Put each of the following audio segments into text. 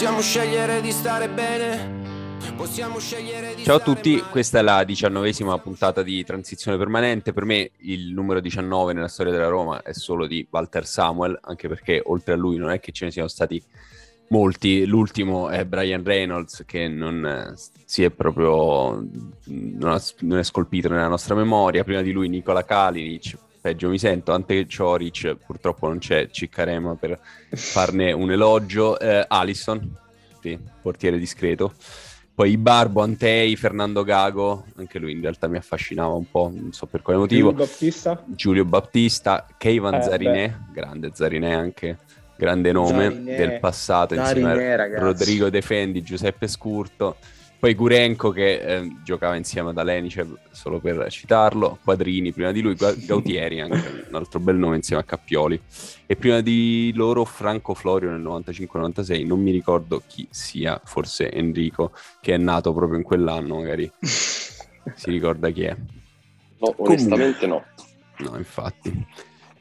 Possiamo scegliere di stare bene. Possiamo scegliere di... Ciao a tutti, questa è la 19ª puntata di Transizione Permanente. Per me il numero 19 nella storia della Roma è solo di Walter Samuel, anche perché oltre a lui non è che ce ne siano stati molti. L'ultimo è Brian Reynolds, che non è scolpito nella nostra memoria. Prima di lui Nicola Kalinić, peggio mi sento, Ante Ćorić, purtroppo non c'è Ciccarema per farne un elogio, Alisson, sì, portiere discreto, poi Ibarbo, Antei, Fernando Gago, anche lui in realtà mi affascinava un po', non so per quale motivo, Giulio Battista, Kevan, Zarinè, grande Zarinè anche, grande nome del passato, insieme a Rodrigo Defendi, Giuseppe Scurto, poi Gurenco che giocava insieme ad Alenice, solo per citarlo, Quadrini prima di lui, Gautieri anche, un altro bel nome insieme a Cappioli, e prima di loro Franco Florio nel 95-96, non mi ricordo chi sia, forse Enrico, che è nato proprio in quell'anno, magari si ricorda chi è. No, onestamente no, infatti.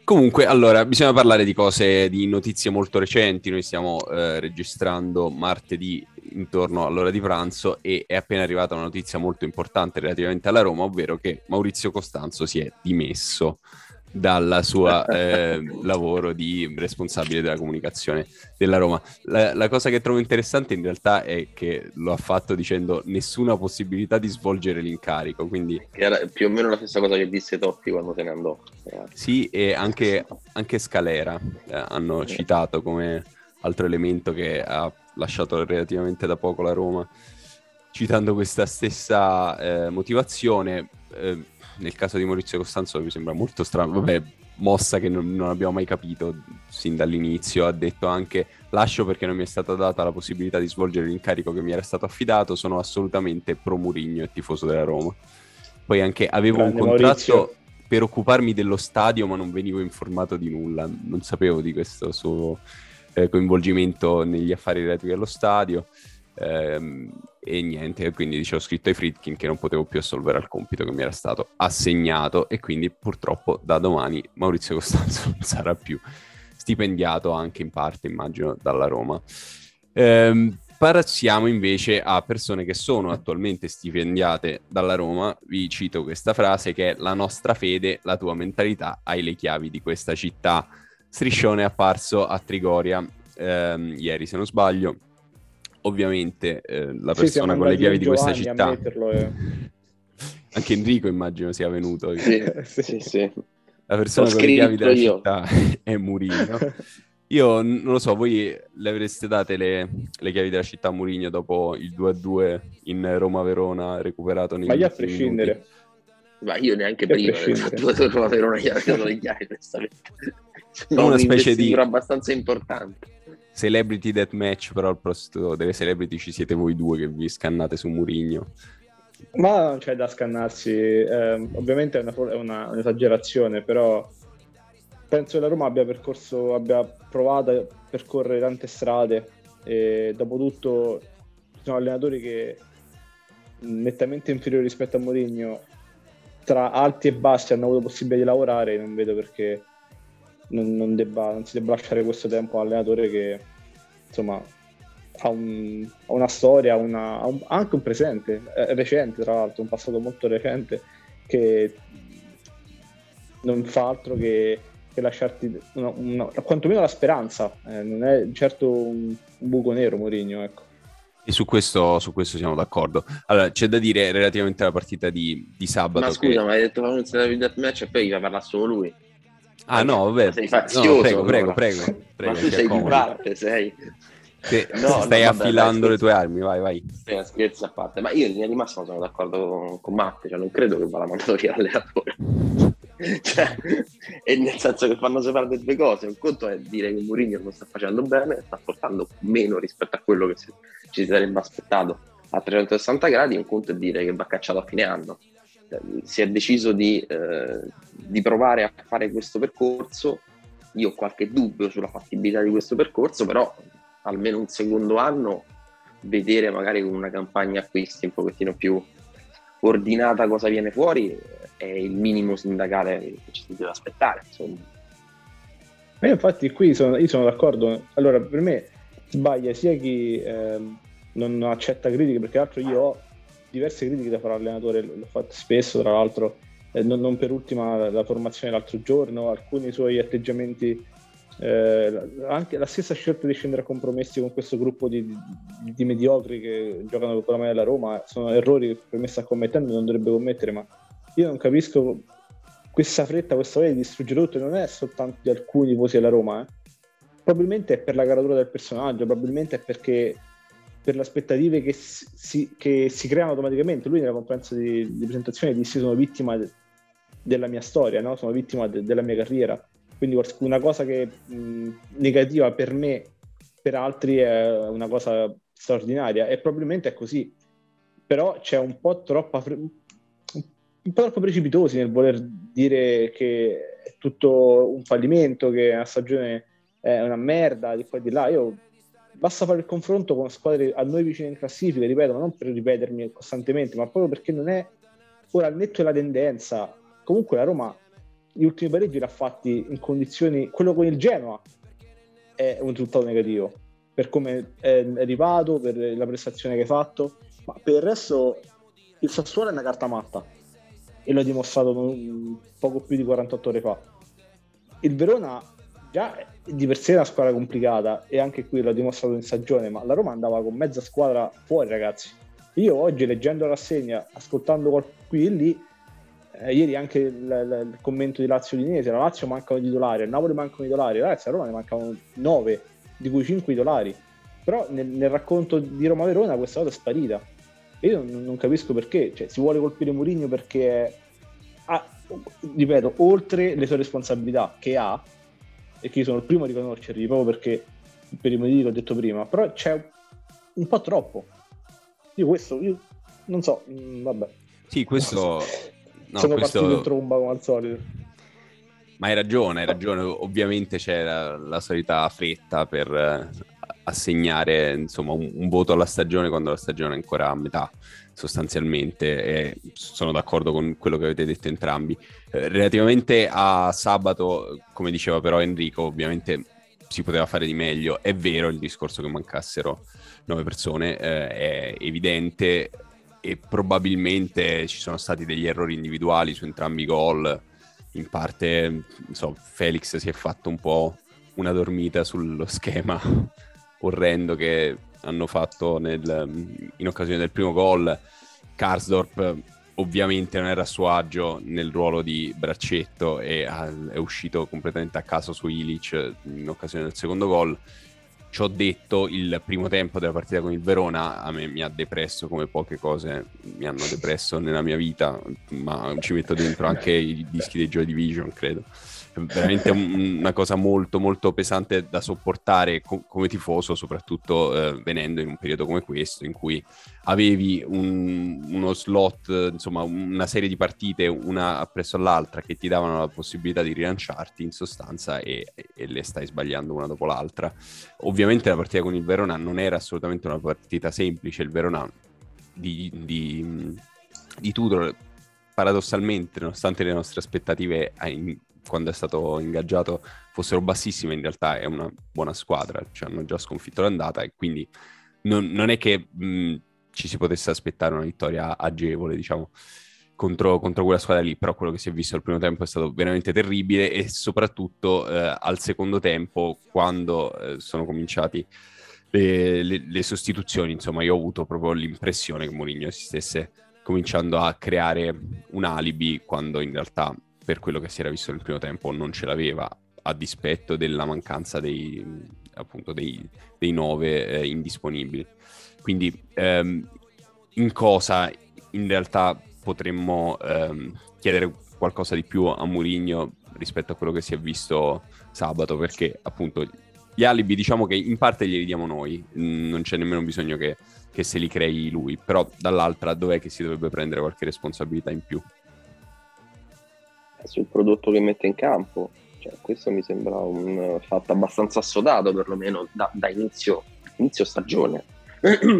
Comunque, allora, bisogna parlare di cose, di notizie molto recenti. Noi stiamo registrando martedì intorno all'ora di pranzo e è appena arrivata una notizia molto importante relativamente alla Roma, ovvero che Maurizio Costanzo si è dimesso dalla sua lavoro di responsabile della comunicazione della Roma. La cosa che trovo interessante in realtà è che lo ha fatto dicendo nessuna possibilità di svolgere l'incarico, quindi era più o meno la stessa cosa che disse Totti quando se ne andò. Sì, e anche Scalera hanno citato come altro elemento che ha lasciato relativamente da poco la Roma, citando questa stessa motivazione. Nel caso di Maurizio Costanzo mi sembra molto strano, vabbè, mossa che non abbiamo mai capito sin dall'inizio. Ha detto anche: lascio perché non mi è stata data la possibilità di svolgere l'incarico che mi era stato affidato, sono assolutamente pro Mourinho e tifoso della Roma. Poi anche avevo un contratto per occuparmi dello stadio, ma non venivo informato di nulla, non sapevo di questo suo coinvolgimento negli affari relativi allo stadio. E niente, quindi ho scritto ai Friedkin che non potevo più assolvere al compito che mi era stato assegnato, e quindi purtroppo da domani Maurizio Costanzo sarà più stipendiato, anche in parte immagino dalla Roma. Passiamo invece a persone che sono attualmente stipendiate dalla Roma. Vi cito questa frase che è: la nostra fede, la tua mentalità, hai le chiavi di questa città. Striscione apparso a Trigoria ieri, se non sbaglio. Ovviamente la persona con le chiavi di questa città metterlo, anche Enrico immagino sia venuto sì. La persona con le chiavi della città è Mourinho. Io non lo so, voi le avreste date le chiavi della città a Mourinho dopo il 2-2 in Roma-Verona recuperato nei... Ma io a prescindere minuti. Ma io neanche prima Roma-Verona gli avevo le chiavi, no, una specie di abbastanza importante Celebrity Death Match, però al posto delle celebrity ci siete voi due che vi scannate su Mourinho. Ma non c'è da scannarsi, ovviamente è un'esagerazione, però penso che la Roma abbia provato a percorrere tante strade, e dopotutto ci sono allenatori che nettamente inferiori rispetto a Mourinho, tra alti e bassi, hanno avuto possibilità di lavorare. Non vedo perché non si debba lasciare questo tempo all'allenatore che insomma ha una storia, anche un presente recente, tra l'altro un passato molto recente, che non fa altro che lasciarti quantomeno la speranza, non è certo un buco nero Mourinho, ecco. E su questo siamo d'accordo. Allora, c'è da dire relativamente alla partita di sabato. Ma scusa, ma hai detto che non si deve il match e poi gli va a parlare solo lui? Ah no, vabbè, sei fazioso, no, prego. Ma tu sei di parte, stai affilando le tue armi, vai. Sì, scherzi a parte, ma io in linea di massima sono d'accordo con Matte, non credo che vada la mandatoria all'allenatore. E nel senso che fanno separare due cose. Un conto è dire che Mourinho non sta facendo bene, sta portando meno rispetto a quello che ci si sarebbe aspettato a 360 gradi, un conto è dire che va cacciato a fine anno. Si è deciso di provare a fare questo percorso. Io ho qualche dubbio sulla fattibilità di questo percorso, però almeno un secondo anno vedere magari con una campagna acquisti un pochettino più ordinata cosa viene fuori è il minimo sindacale che ci si deve aspettare, insomma. Io infatti qui io sono d'accordo. Allora, per me sbaglia sia chi non accetta critiche, perché altro io ho diverse critiche da fare all'allenatore, l'ho fatto spesso, tra l'altro non per ultima la formazione l'altro giorno, alcuni suoi atteggiamenti, anche la stessa scelta di scendere a compromessi con questo gruppo di mediocri che giocano con la maglia della Roma, sono errori che per me sta commettendo, non dovrebbe commettere, ma io non capisco questa fretta, questa voglia di distruggere tutto. Non è soltanto di alcuni tifosi della Roma, probabilmente è per la caratura del personaggio, probabilmente è perché per le aspettative che si creano automaticamente. Lui nella conferenza di presentazione disse: sono vittima della mia storia, no? Sono vittima della mia carriera, quindi una cosa che negativa per me, per altri è una cosa straordinaria, e probabilmente è così. Però c'è un po' troppo precipitosi nel voler dire che è tutto un fallimento, che la stagione è una merda di qua e di là. Io basta fare il confronto con squadre a noi vicine in classifica, ripeto, ma non per ripetermi costantemente, ma proprio perché non è ora al netto della tendenza. Comunque la Roma gli ultimi pareggi l'ha fatti in condizioni, quello con il Genoa è un risultato negativo per come è arrivato, per la prestazione che ha fatto, ma per il resto il Sassuolo è una carta matta e l'ho dimostrato poco più di 48 ore fa. Il Verona già di per sé è una squadra complicata e anche qui l'ho dimostrato in stagione, ma la Roma andava con mezza squadra fuori, ragazzi. Io oggi, leggendo la rassegna, ascoltando qui e lì, ieri anche il commento di Lazio-Udinese, la Lazio mancano titolari, il Napoli mancano titolari, ragazzi, a Roma ne mancano 9, di cui 5 titolari. Però nel racconto di Roma-Verona questa cosa è sparita. Io non capisco perché, cioè, si vuole colpire Mourinho perché ripeto, oltre le sue responsabilità che ha, e che io sono il primo a riconoscergli proprio perché per i motivi che ho detto prima, però c'è un po' troppo. Io non so, vabbè. Sì, questo no, sono questo... partito in tromba come al solito. Ma hai ragione, ovviamente c'è la solita fretta per assegnare, insomma, un voto alla stagione quando la stagione è ancora a metà, sostanzialmente, e sono d'accordo con quello che avete detto entrambi. Relativamente a sabato, come diceva però Enrico, ovviamente si poteva fare di meglio. È vero il discorso che mancassero 9 persone, è evidente, e probabilmente ci sono stati degli errori individuali su entrambi i gol. In parte, Felix si è fatto un po' una dormita sullo schema orrendo che hanno fatto in occasione del primo gol. Karsdorp ovviamente non era a suo agio nel ruolo di braccetto e è uscito completamente a caso su Ilić in occasione del secondo gol. Ciò detto, il primo tempo della partita con il Verona a me mi ha depresso come poche cose mi hanno depresso nella mia vita, ma ci metto dentro anche i dischi dei Joy Division, credo. È veramente una cosa molto molto pesante da sopportare come tifoso, soprattutto venendo in un periodo come questo in cui avevi uno slot, insomma una serie di partite una appresso all'altra che ti davano la possibilità di rilanciarti in sostanza, e le stai sbagliando una dopo l'altra. Ovviamente la partita con il Verona non era assolutamente una partita semplice. Il Verona di Tudor, paradossalmente, nonostante le nostre aspettative quando è stato ingaggiato fossero bassissime, in realtà è una buona squadra, cioè hanno già sconfitto l'andata, e quindi non è che ci si potesse aspettare una vittoria agevole, diciamo, contro quella squadra lì. Però quello che si è visto al primo tempo è stato veramente terribile, e soprattutto al secondo tempo, quando sono cominciati le sostituzioni, insomma io ho avuto proprio l'impressione che Mourinho si stesse cominciando a creare un alibi, quando in realtà per quello che si era visto nel primo tempo non ce l'aveva, a dispetto della mancanza dei 9 indisponibili. Quindi in cosa in realtà potremmo chiedere qualcosa di più a Mourinho rispetto a quello che si è visto sabato, perché appunto gli alibi, diciamo che in parte glieli diamo noi, non c'è nemmeno bisogno che se li crei lui, però dall'altra dov'è che si dovrebbe prendere qualche responsabilità in più? Sul prodotto che mette in campo, cioè, questo mi sembra un fatto abbastanza assodato, perlomeno da inizio stagione,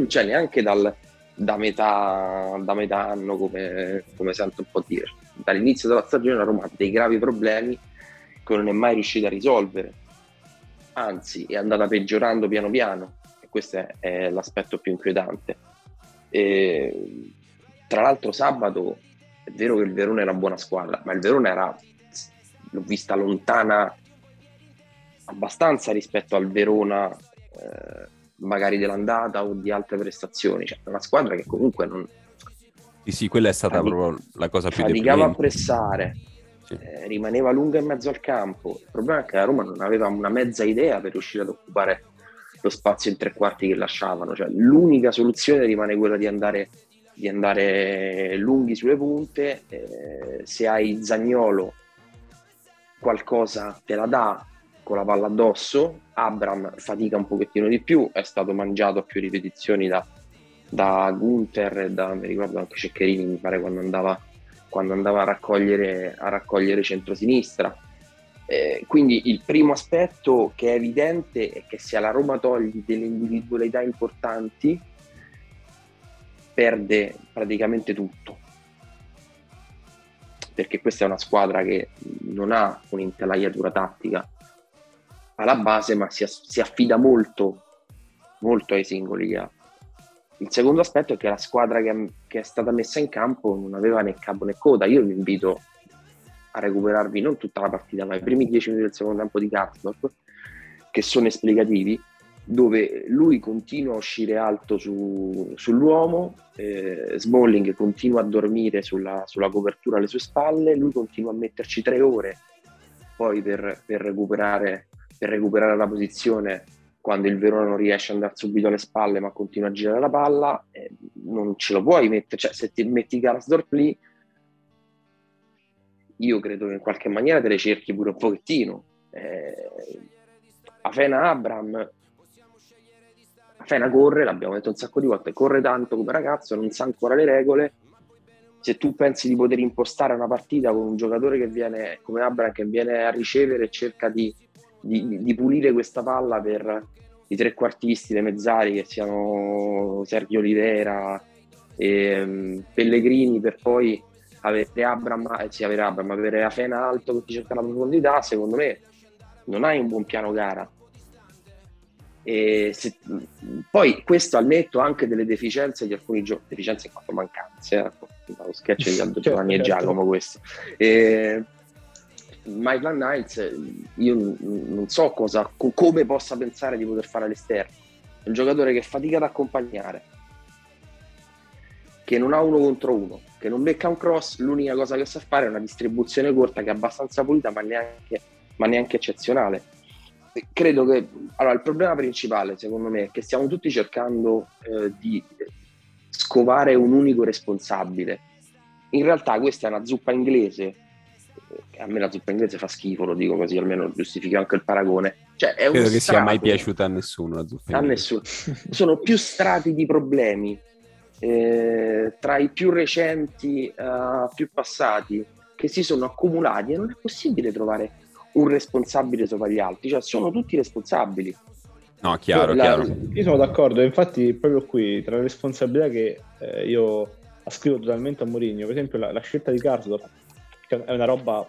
cioè neanche da metà anno come sento un po' dire. Dall'inizio della stagione la Roma ha dei gravi problemi che non è mai riuscita a risolvere, anzi è andata peggiorando piano piano. questo è l'aspetto più inquietante. E, tra l'altro, sabato è vero che il Verona era una buona squadra, ma il Verona era, l'ho vista lontana abbastanza rispetto al Verona magari dell'andata o di altre prestazioni, cioè una squadra che comunque non... Sì, quella è stata proprio la cosa più deprimente. Faticava a pressare, sì. Rimaneva lunga in mezzo al campo. Il problema è che la Roma non aveva una mezza idea per riuscire ad occupare lo spazio in tre quarti che lasciavano, cioè l'unica soluzione rimane quella di andare lunghi sulle punte. Se hai Zaniolo qualcosa te la dà con la palla addosso, Abram fatica un pochettino di più, è stato mangiato a più ripetizioni da Gunther, mi ricordo anche Ceccherini mi pare quando andava a raccogliere centrosinistra. Quindi il primo aspetto che è evidente è che se alla Roma togli delle individualità importanti perde praticamente tutto, perché questa è una squadra che non ha un'intelaiatura tattica alla base, ma si affida molto, molto ai singoli che ha. Il secondo aspetto è che la squadra che è stata messa in campo non aveva né capo né coda. Io vi invito a recuperarvi non tutta la partita, ma i primi 10 minuti del secondo tempo di Karsdorp, che sono esplicativi, dove lui continua a uscire alto sull'uomo, Smalling continua a dormire sulla copertura alle sue spalle, lui continua a metterci 3 ore poi per recuperare la posizione, quando il Verona non riesce ad andare subito alle spalle ma continua a girare la palla. Non ce lo puoi mettere, cioè se ti metti Karsdorp lì io credo che in qualche maniera te le cerchi pure un pochettino. Afena corre, l'abbiamo detto un sacco di volte, corre tanto come ragazzo, non sa ancora le regole. Se tu pensi di poter impostare una partita con un giocatore che viene come Abram, che viene a ricevere e cerca di pulire questa palla per i trequartisti, le mezzali, che siano Sergio Oliveira e Pellegrini, per poi avere Afena alto che ti cerca la profondità, secondo me non hai un buon piano gara. E poi questo, al netto anche delle deficienze di alcuni giochi, deficienze in quanto mancanze, lo sketch di Aldo Giovanni e Giacomo, questo My Plan Nights, io non so come possa pensare di poter fare all'esterno. È un giocatore che fatica ad accompagnare, che non ha uno contro uno, che non becca un cross, l'unica cosa che sa fare è una distribuzione corta che è abbastanza pulita ma neanche eccezionale. Credo che il problema principale, secondo me, è che stiamo tutti cercando di scovare un unico responsabile. In realtà questa è una zuppa inglese. A me la zuppa inglese fa schifo, lo dico così, almeno giustifico anche il paragone. Cioè, è credo che sia mai piaciuta a nessuno la zuppa inglese. A nessuno. Sono più strati di problemi, tra i più recenti più passati, che si sono accumulati, e non è possibile trovare un responsabile sopra gli altri, cioè sono tutti responsabili. No, chiaro. Io sono d'accordo, infatti proprio qui, tra le responsabilità che io ascrivo totalmente a Mourinho, per esempio la scelta di Karsdorp, che è una roba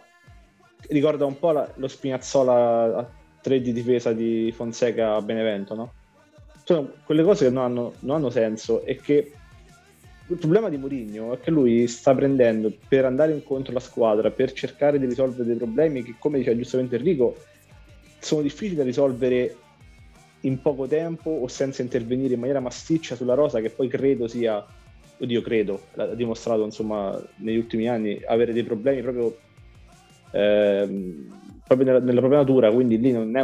ricorda un po' lo Spinazzola a 3 di difesa di Fonseca a Benevento, no? Sono quelle cose che non hanno senso, e che il problema di Mourinho è che lui sta prendendo per andare incontro alla squadra, per cercare di risolvere dei problemi che, come diceva giustamente Enrico, sono difficili da risolvere in poco tempo o senza intervenire in maniera massiccia sulla rosa, che poi credo l'ha dimostrato, insomma, negli ultimi anni avere dei problemi proprio nella propria natura, quindi lì non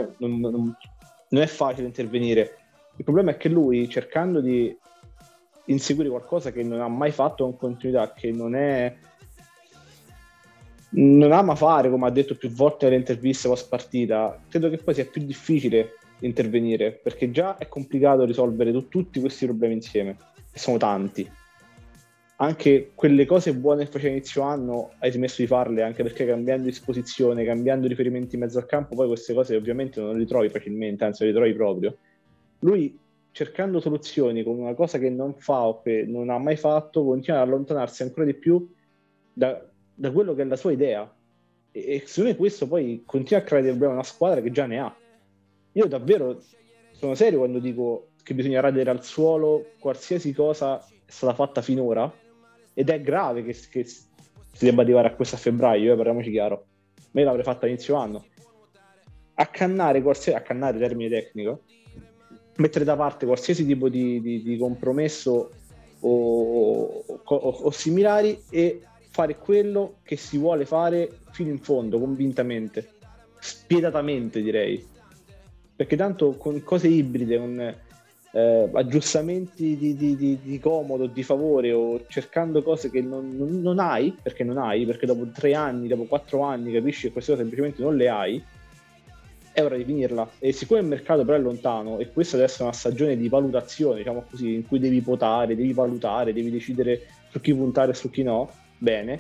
è facile intervenire. Il problema è che lui, cercando di inseguire qualcosa che non ha mai fatto con continuità, che non ama fare, come ha detto più volte nelle interviste post partita, credo che poi sia più difficile intervenire, perché già è complicato risolvere tutti questi problemi insieme, e sono tanti. Anche quelle cose buone che facevi inizio anno hai smesso di farle, anche perché cambiando disposizione, cambiando riferimenti in mezzo al campo, poi queste cose ovviamente non le trovi facilmente, anzi le trovi proprio. Lui, cercando soluzioni con una cosa che non fa o che non ha mai fatto, continua ad allontanarsi ancora di più da quello che è la sua idea, e secondo me questo poi continua a creare problemi a una squadra che già ne ha. Io davvero sono serio quando dico che bisogna radere al suolo qualsiasi cosa è stata fatta finora, ed è grave che si debba arrivare a questo a febbraio, parliamoci chiaro, ma io l'avrei fatta inizio anno. Accannare termine tecnico, mettere da parte qualsiasi tipo di compromesso o similari, e fare quello che si vuole fare fino in fondo, convintamente, spietatamente direi, perché tanto con cose ibride, con aggiustamenti di comodo, di favore, o cercando cose che non hai, perché dopo 3 anni, dopo 4 anni capisci che queste cose semplicemente non le hai, è ora di finirla. E siccome il mercato però è lontano, e questa adesso è una stagione di valutazione, diciamo così, in cui devi votare, devi valutare, devi decidere su chi puntare e su chi no, bene,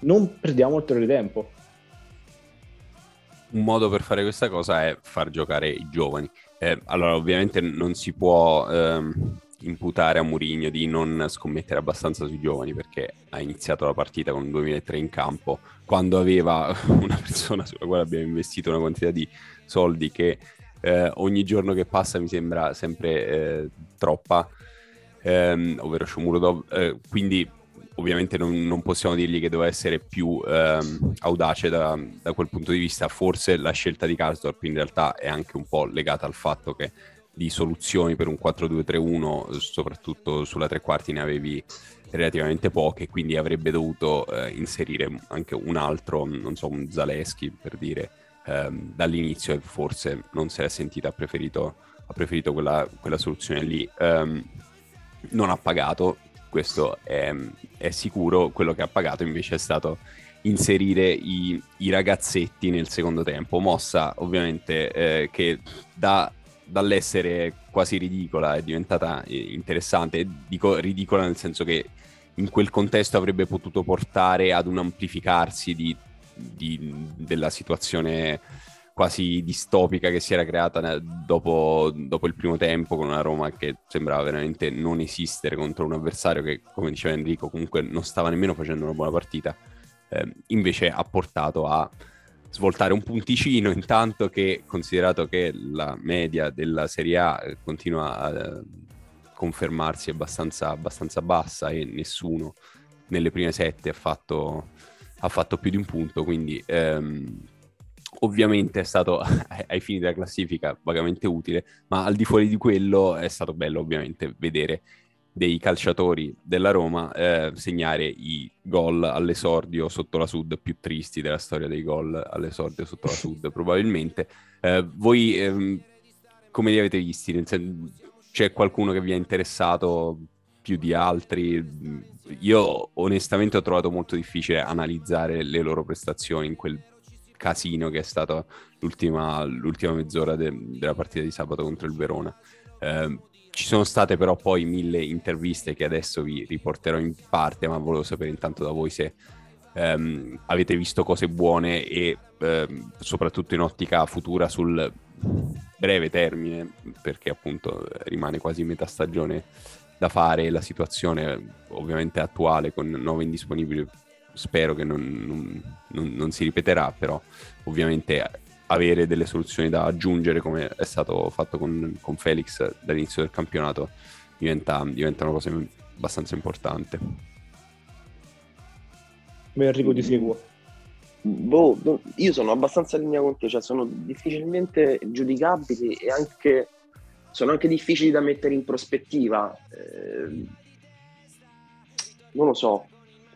non perdiamo ulteriore tempo. Un modo per fare questa cosa è far giocare i giovani. Allora, ovviamente non si può imputare a Mourinho di non scommettere abbastanza sui giovani, perché ha iniziato la partita con 2003 in campo, quando aveva una persona sulla quale abbiamo investito una quantità di soldi che ogni giorno che passa mi sembra sempre troppa, ovvero Shomurodov, quindi ovviamente non possiamo dirgli che doveva essere più audace da quel punto di vista. Forse la scelta di Karsdorp in realtà è anche un po' legata al fatto che di soluzioni per un 4-2-3-1, soprattutto sulla tre quarti, ne avevi relativamente poche, quindi avrebbe dovuto inserire anche un altro, non so, un Zaleski per dire, dall'inizio, e forse non se l'è sentita, ha preferito quella soluzione lì. Non ha pagato, questo è sicuro. Quello che ha pagato invece è stato inserire i ragazzetti nel secondo tempo, mossa ovviamente che dall'essere quasi ridicola è diventata interessante. Dico ridicola nel senso che in quel contesto avrebbe potuto portare ad un amplificarsi della situazione quasi distopica che si era creata dopo il primo tempo, con una Roma che sembrava veramente non esistere, contro un avversario che, come diceva Enrico, comunque non stava nemmeno facendo una buona partita. Invece ha portato a svoltare un punticino, intanto che, considerato che la media della Serie A continua a confermarsi abbastanza bassa e nessuno nelle prime 7 ha fatto più di un punto, quindi ovviamente è stato ai fini della classifica vagamente utile, ma al di fuori di quello è stato bello ovviamente vedere dei calciatori della Roma segnare i gol all'esordio sotto la Sud, più tristi della storia dei gol all'esordio sotto la Sud probabilmente. Voi come li avete visti? Nel senso, c'è qualcuno che vi è interessato più di altri? Io onestamente ho trovato molto difficile analizzare le loro prestazioni in quel casino che è stata l'ultima mezz'ora della partita di sabato contro il Verona. Ci sono state però poi 1000 interviste che adesso vi riporterò in parte, ma volevo sapere intanto da voi se avete visto cose buone e soprattutto in ottica futura sul breve termine, perché appunto rimane quasi metà stagione da fare. La situazione ovviamente attuale con 9 indisponibili spero che non si ripeterà, però ovviamente avere delle soluzioni da aggiungere, come è stato fatto con Felix dall'inizio del campionato, diventa una cosa abbastanza importante. Beh, Enrico, ti seguo. Io sono abbastanza in linea con te, cioè sono difficilmente giudicabili e anche sono anche difficili da mettere in prospettiva. Non lo so.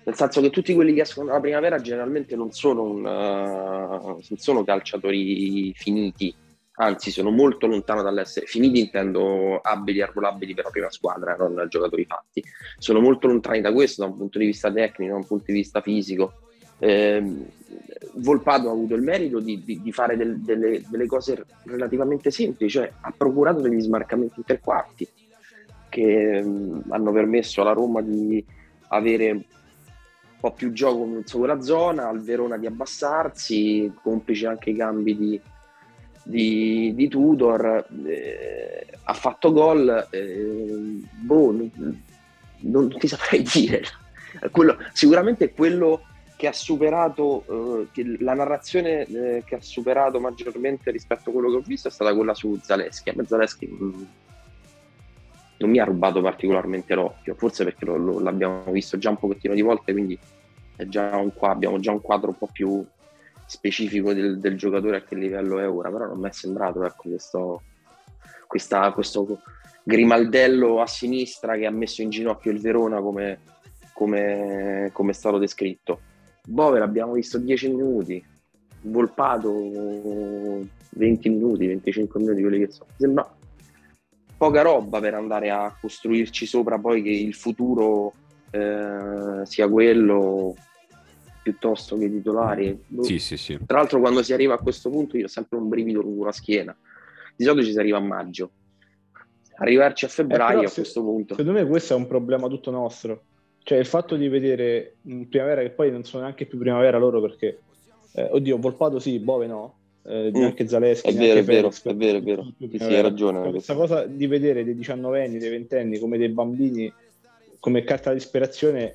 Nel senso che tutti quelli che escono dalla primavera generalmente non sono calciatori finiti, anzi sono molto lontano dall'essere finiti, intendo abili, arruolabili per la prima squadra, non giocatori fatti. Sono molto lontani da questo, da un punto di vista tecnico, da un punto di vista fisico. Volpato ha avuto il merito di fare delle cose relativamente semplici, cioè ha procurato degli smarcamenti in tre quarti che hanno permesso alla Roma di avere un po' più gioco con la zona, al Verona di abbassarsi, complice anche i cambi di Tudor, ha fatto gol, non ti saprei dire. Sicuramente quello che ha superato, la narrazione che ha superato maggiormente rispetto a quello che ho visto è stata quella su Zaleski. A me Zaleski non mi ha rubato particolarmente l'occhio, forse perché l'abbiamo visto già un pochettino di volte, quindi è già abbiamo già un quadro un po' più specifico del giocatore, a che livello è ora. Però non mi è sembrato, ecco, questo grimaldello a sinistra che ha messo in ginocchio il Verona come è stato descritto. Bove l'abbiamo visto 10 minuti, Volpato 20 minuti, 25 minuti, quelli che so. Sembra poca roba per andare a costruirci sopra poi che il futuro sia quello piuttosto che titolari. Sì. Tra l'altro, quando si arriva a questo punto io ho sempre un brivido sulla schiena. Di solito ci si arriva a maggio, arrivarci a febbraio a questo punto. Secondo me questo è un problema tutto nostro, cioè il fatto di vedere in primavera, che poi non sono neanche più primavera loro, perché oddio, Volpato sì, Bove no, neanche Zaleschi, è vero, sì, hai ragione. Questa cosa di vedere dei 19enni, dei 20enni come dei bambini, come carta di ispirazione,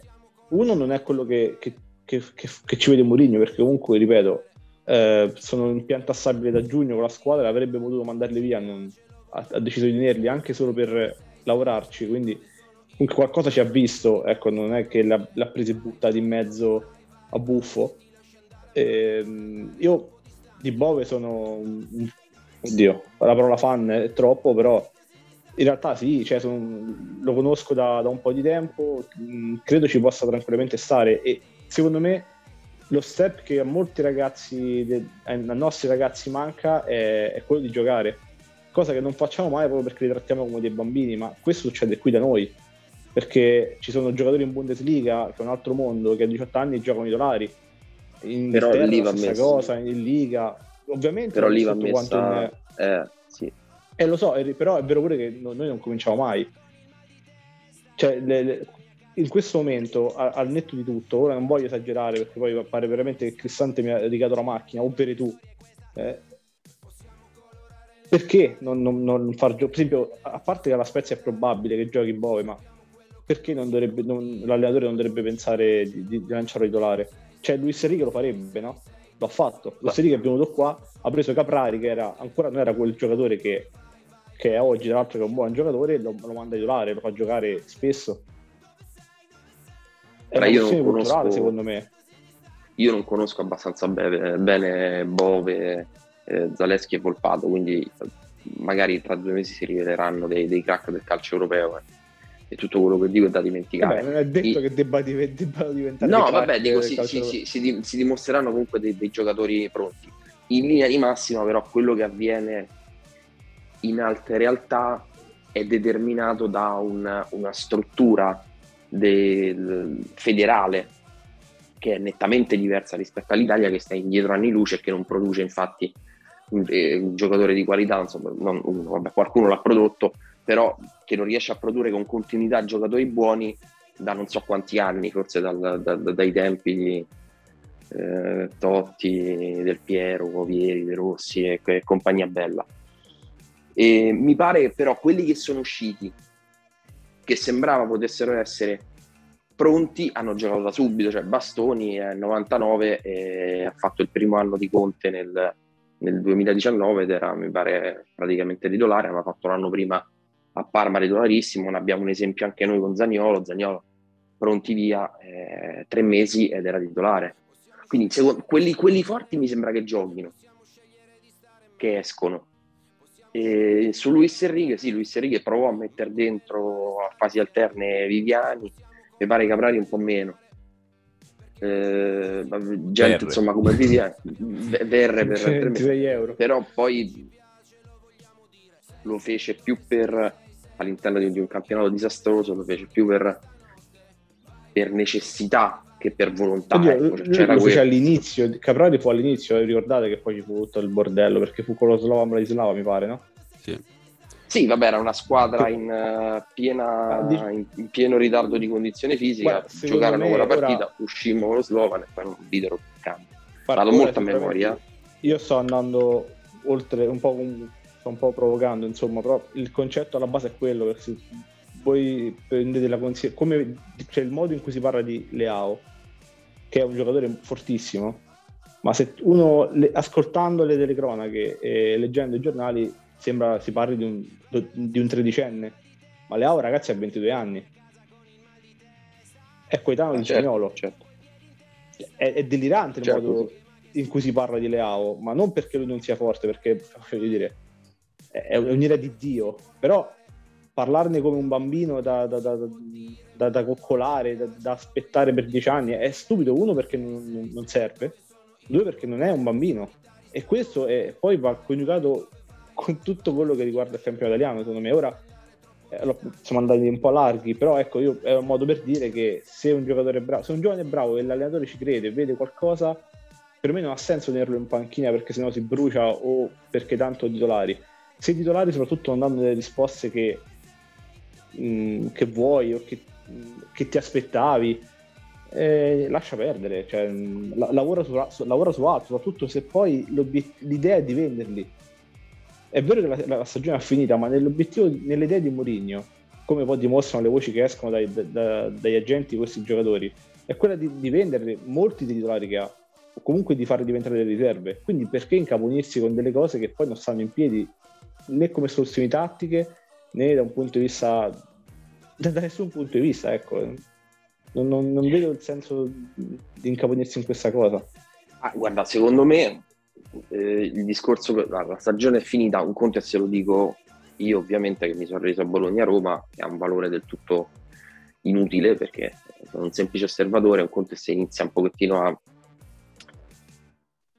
uno non è quello che ci vede Mourinho, perché comunque, ripeto, sono impiantassabili da giugno con la squadra, avrebbe potuto mandarli via, ha deciso di tenerli anche solo per lavorarci, quindi comunque qualcosa ci ha visto, ecco, non è che l'ha presa e buttata in mezzo a buffo. Io di Bove sono, oddio, la parola fan è troppo, però in realtà sì, cioè lo conosco da un po' di tempo, credo ci possa tranquillamente stare, e secondo me lo step che a molti ragazzi, ai nostri ragazzi manca è quello di giocare, cosa che non facciamo mai proprio perché li trattiamo come dei bambini, ma questo succede qui da noi, perché ci sono giocatori in Bundesliga, che è un altro mondo, che a 18 anni giocano i titolari. In però lì va messa cosa, in Liga ovviamente, però lì va messa sì. Lo so, però è vero pure che noi non cominciamo mai, cioè in questo momento, al netto di tutto, ora non voglio esagerare perché poi pare veramente che Cristante mi ha dedicato la macchina, ovvero tu, perché non far per esempio, a parte che la Spezia è probabile che giochi Bove, ma perché l'allenatore non dovrebbe pensare di lanciarlo titolare? Cioè Luis Enrique lo farebbe, no? L'ha fatto. Luis Enrique è venuto qua, ha preso Caprari, che era ancora non era quel giocatore che è oggi, tra l'altro, che è un buon giocatore, lo manda a titolare, lo fa giocare spesso. È una questione culturale, secondo me. Io non conosco abbastanza bene Bove, Zaleschi e Volpato, quindi magari tra 2 mesi si riveleranno dei crack del calcio europeo. E tutto quello che dico è da dimenticare. Non è detto che debba diventare. No, vabbè, dico si dimostreranno comunque dei giocatori pronti. In linea di massima, però, quello che avviene in altre realtà è determinato da una struttura federale che è nettamente diversa rispetto all'Italia, che sta indietro anni luce e che non produce, infatti, un giocatore di qualità. Insomma, qualcuno l'ha prodotto, però che non riesce a produrre con continuità giocatori buoni da non so quanti anni, forse dai tempi di Totti, Del Piero, Vieri, De Rossi e compagnia bella. E mi pare che però quelli che sono usciti, che sembrava potessero essere pronti, hanno giocato da subito. Cioè Bastoni è 99 e ha fatto il primo anno di Conte nel 2019 ed era, mi pare, praticamente titolare, ma ha fatto l'anno prima a Parma regolarissimo. Ne abbiamo un esempio anche noi con Zaniolo, pronti via 3 mesi ed era titolare. Quindi quelli forti mi sembra che giochino, che escono. E su Luis Enrique provò a mettere dentro a fasi alterne Viviani, mi pare Caprari un po' meno, gente Verre. Insomma come Viviani Verre per 3 euro, però poi lo fece più per, all'interno di un campionato disastroso, lo fece più per necessità che per volontà. Oddio, lo fece all'inizio, Caprari fu all'inizio, ricordate che poi ci fu tutto il bordello perché fu con lo Slovan Bratislava, mi pare, no? Sì, vabbè, era una squadra in pieno ritardo di condizione fisica. Guarda, giocarono quella partita, uscimmo con lo Slovan e poi non videro il cambio. Vado molto a memoria. Io sto andando oltre un po' provocando, insomma, però il concetto alla base è quello, perché se voi prendete cioè il modo in cui si parla di Leao, che è un giocatore fortissimo, ma se uno ascoltando le telecronache e leggendo i giornali sembra si parli di un tredicenne, Ma Leao, ragazzi, ha 22 anni. È coetaneo di Zaniolo. Certo. È delirante il modo in cui si parla di Leao, ma non perché lui non sia forte, perché, voglio dire, è un'ira di Dio. Però parlarne come un bambino da coccolare, da aspettare per 10 anni, è stupido, uno perché non serve, due perché non è un bambino. E questo poi va coniugato con tutto quello che riguarda il campionato italiano, secondo me. Ora siamo andati un po' larghi, però ecco, io è un modo per dire che se un giocatore è bravo, se un giovane è bravo e l'allenatore ci crede, vede qualcosa, per me non ha senso tenerlo in panchina perché sennò si brucia, o perché tanto titolari. Se i titolari soprattutto non danno delle risposte che vuoi o che ti aspettavi, lascia perdere, cioè, lavora su altro, soprattutto se poi l'idea è di venderli. È vero che la stagione è finita, ma nell'obiettivo, nell'idea di Mourinho, come poi dimostrano le voci che escono dagli agenti di questi giocatori, è quella di vendere molti dei titolari che ha, o comunque di farli diventare delle riserve. Quindi perché incaponirsi con delle cose che poi non stanno in piedi, né come soluzioni tattiche, né da un punto di vista, da nessun punto di vista, ecco. Non vedo il senso di incaponirsi in questa cosa. Guarda, secondo me il discorso, la stagione è finita, un conto è se lo dico io, ovviamente, che mi sono reso a Bologna-Roma, che ha un valore del tutto inutile perché sono un semplice osservatore, un conto è se inizia un pochettino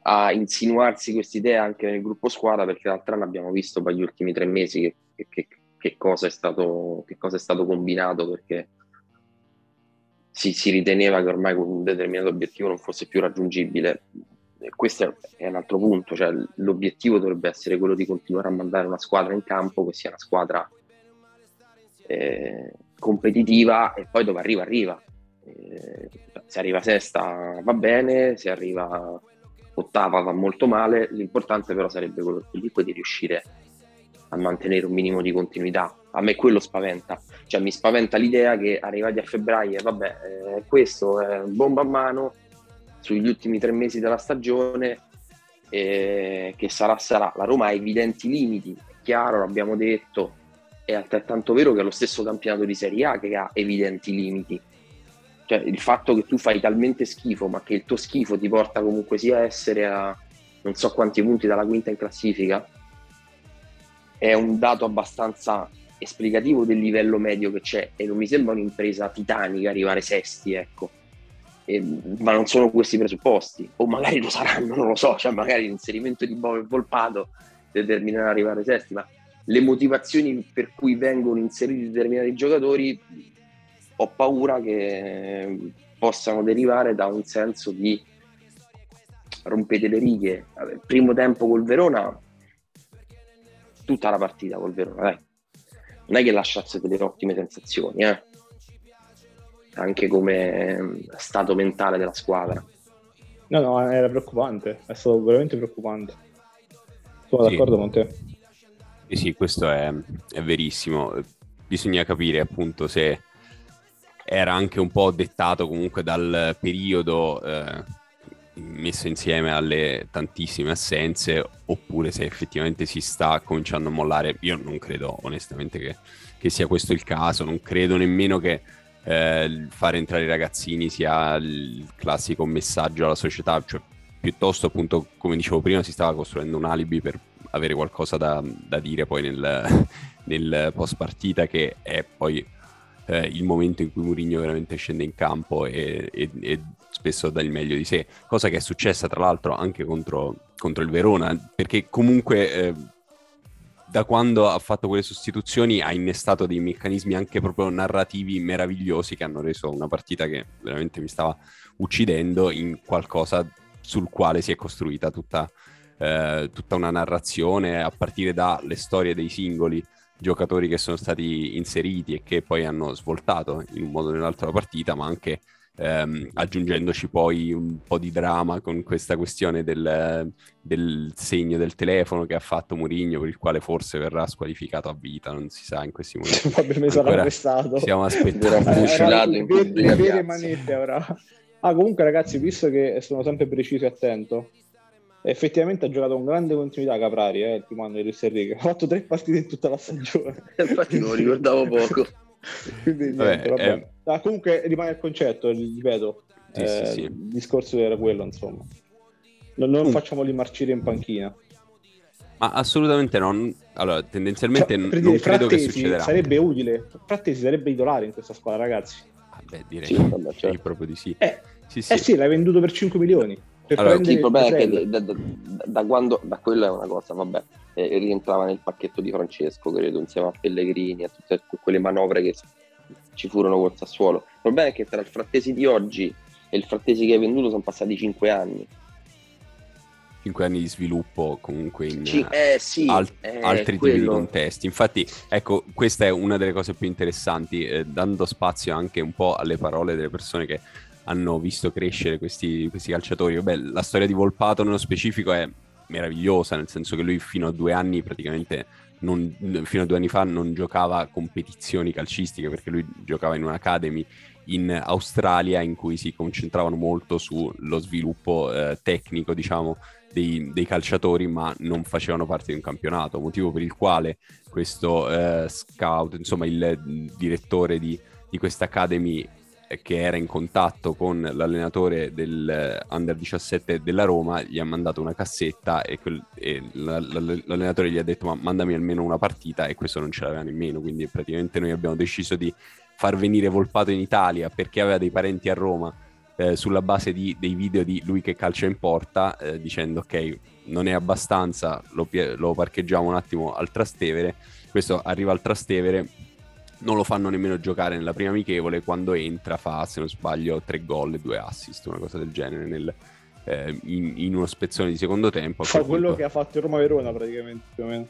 a insinuarsi quest'idea anche nel gruppo squadra, perché l'altro anno abbiamo visto poi gli ultimi 3 mesi che cosa è stato combinato, perché si riteneva che ormai un determinato obiettivo non fosse più raggiungibile. Questo è un altro punto, cioè l'obiettivo dovrebbe essere quello di continuare a mandare una squadra in campo che sia una squadra competitiva, e poi dove arriva. Se arriva sesta va bene, se arriva ottava va molto male, l'importante però sarebbe quello di riuscire a mantenere un minimo di continuità. A me quello spaventa, cioè mi spaventa l'idea che arrivati a febbraio, vabbè, questo è bomba a mano sugli ultimi 3 mesi della stagione, che sarà. La Roma ha evidenti limiti, è chiaro, l'abbiamo detto, è altrettanto vero che è lo stesso campionato di Serie A che ha evidenti limiti, cioè il fatto che tu fai talmente schifo ma che il tuo schifo ti porta comunque sia a essere a non so quanti punti dalla quinta in classifica è un dato abbastanza esplicativo del livello medio che c'è, e non mi sembra un'impresa titanica arrivare sesti, ecco. Ma non sono questi presupposti, o magari lo saranno, non lo so, cioè magari l'inserimento di Bovo e Volpato determinerà arrivare sesti, ma le motivazioni per cui vengono inseriti determinati giocatori ho paura che possano derivare da un senso di rompete le righe. Vabbè, primo tempo col Verona, tutta la partita col Verona, dai, non è che lasciasse delle ottime sensazioni, anche come stato mentale della squadra. No, era preoccupante, è stato veramente preoccupante. Sono d'accordo con te. Sì, questo è verissimo. Bisogna capire appunto se era anche un po' dettato comunque dal periodo messo insieme alle tantissime assenze, oppure se effettivamente si sta cominciando a mollare. Io non credo onestamente che sia questo il caso, non credo nemmeno che fare entrare i ragazzini sia il classico messaggio alla società, cioè piuttosto appunto, come dicevo prima, si stava costruendo un alibi per avere qualcosa da dire poi nel post partita, che è poi il momento in cui Mourinho veramente scende in campo e spesso dà il meglio di sé, cosa che è successa tra l'altro anche contro il Verona, perché comunque da quando ha fatto quelle sostituzioni ha innestato dei meccanismi anche proprio narrativi meravigliosi che hanno reso una partita che veramente mi stava uccidendo in qualcosa sul quale si è costruita tutta una narrazione, a partire dalle storie dei singoli giocatori che sono stati inseriti e che poi hanno svoltato in un modo o nell'altro la partita, ma anche aggiungendoci poi un po' di dramma con questa questione del segno del telefono che ha fatto Mourinho, per il quale forse verrà squalificato a vita, non si sa in questi momenti. Probabilmente sarà arrestato. Stiamo aspettando. Vere manette avrà. Comunque ragazzi, visto che sono sempre preciso e attento, effettivamente ha giocato con grande continuità Caprari, il primo anno di Luis Enrique, ha fatto 3 partite in tutta la stagione. Infatti non lo ricordavo poco. Quindi, niente, vabbè. Ah, comunque rimane il concetto, ripeto, sì. Il discorso era quello, insomma. Non facciamoli marcire in panchina. Ma assolutamente no. Allora, tendenzialmente cioè, non credo che succederà. Sarebbe utile. Frattesi sarebbe titolare in questa squadra, ragazzi. Ah, beh, direi sì, proprio di sì. Sì. Sì, l'hai venduto per 5 milioni. Per allora, il problema è che da quando... Da quella è una cosa, vabbè. Rientrava nel pacchetto di Francesco, credo, insieme a Pellegrini, a tutte quelle manovre che ci furono col Sassuolo. Il problema è che tra il Frattesi di oggi e il Frattesi che hai venduto sono passati 5 anni. 5 anni di sviluppo comunque in altri tipi di contesti. Infatti, ecco, questa è una delle cose più interessanti, dando spazio anche un po' alle parole delle persone che hanno visto crescere questi calciatori. Vabbè, la storia di Volpato nello specifico è meravigliosa, nel senso che lui fino a 2 anni praticamente fino a 2 anni fa non giocava competizioni calcistiche, perché lui giocava in un'academy in Australia in cui si concentravano molto sullo sviluppo tecnico, diciamo, dei calciatori, ma non facevano parte di un campionato, motivo per il quale questo scout, insomma il direttore di questa academy, che era in contatto con l'allenatore del Under 17 della Roma, gli ha mandato una cassetta e l'allenatore gli ha detto: ma mandami almeno una partita, e questo non ce l'aveva nemmeno. Quindi praticamente noi abbiamo deciso di far venire Volpato in Italia perché aveva dei parenti a Roma, sulla base dei video di lui che calcia in porta, dicendo ok, non è abbastanza, lo parcheggiamo un attimo al Trastevere. Questo arriva al Trastevere, non lo fanno nemmeno giocare nella prima amichevole, quando entra fa, se non sbaglio, 3 gol e 2 assist, una cosa del genere, in uno spezzone di secondo tempo. Fa quello che ha fatto il Roma-Verona praticamente, più o meno.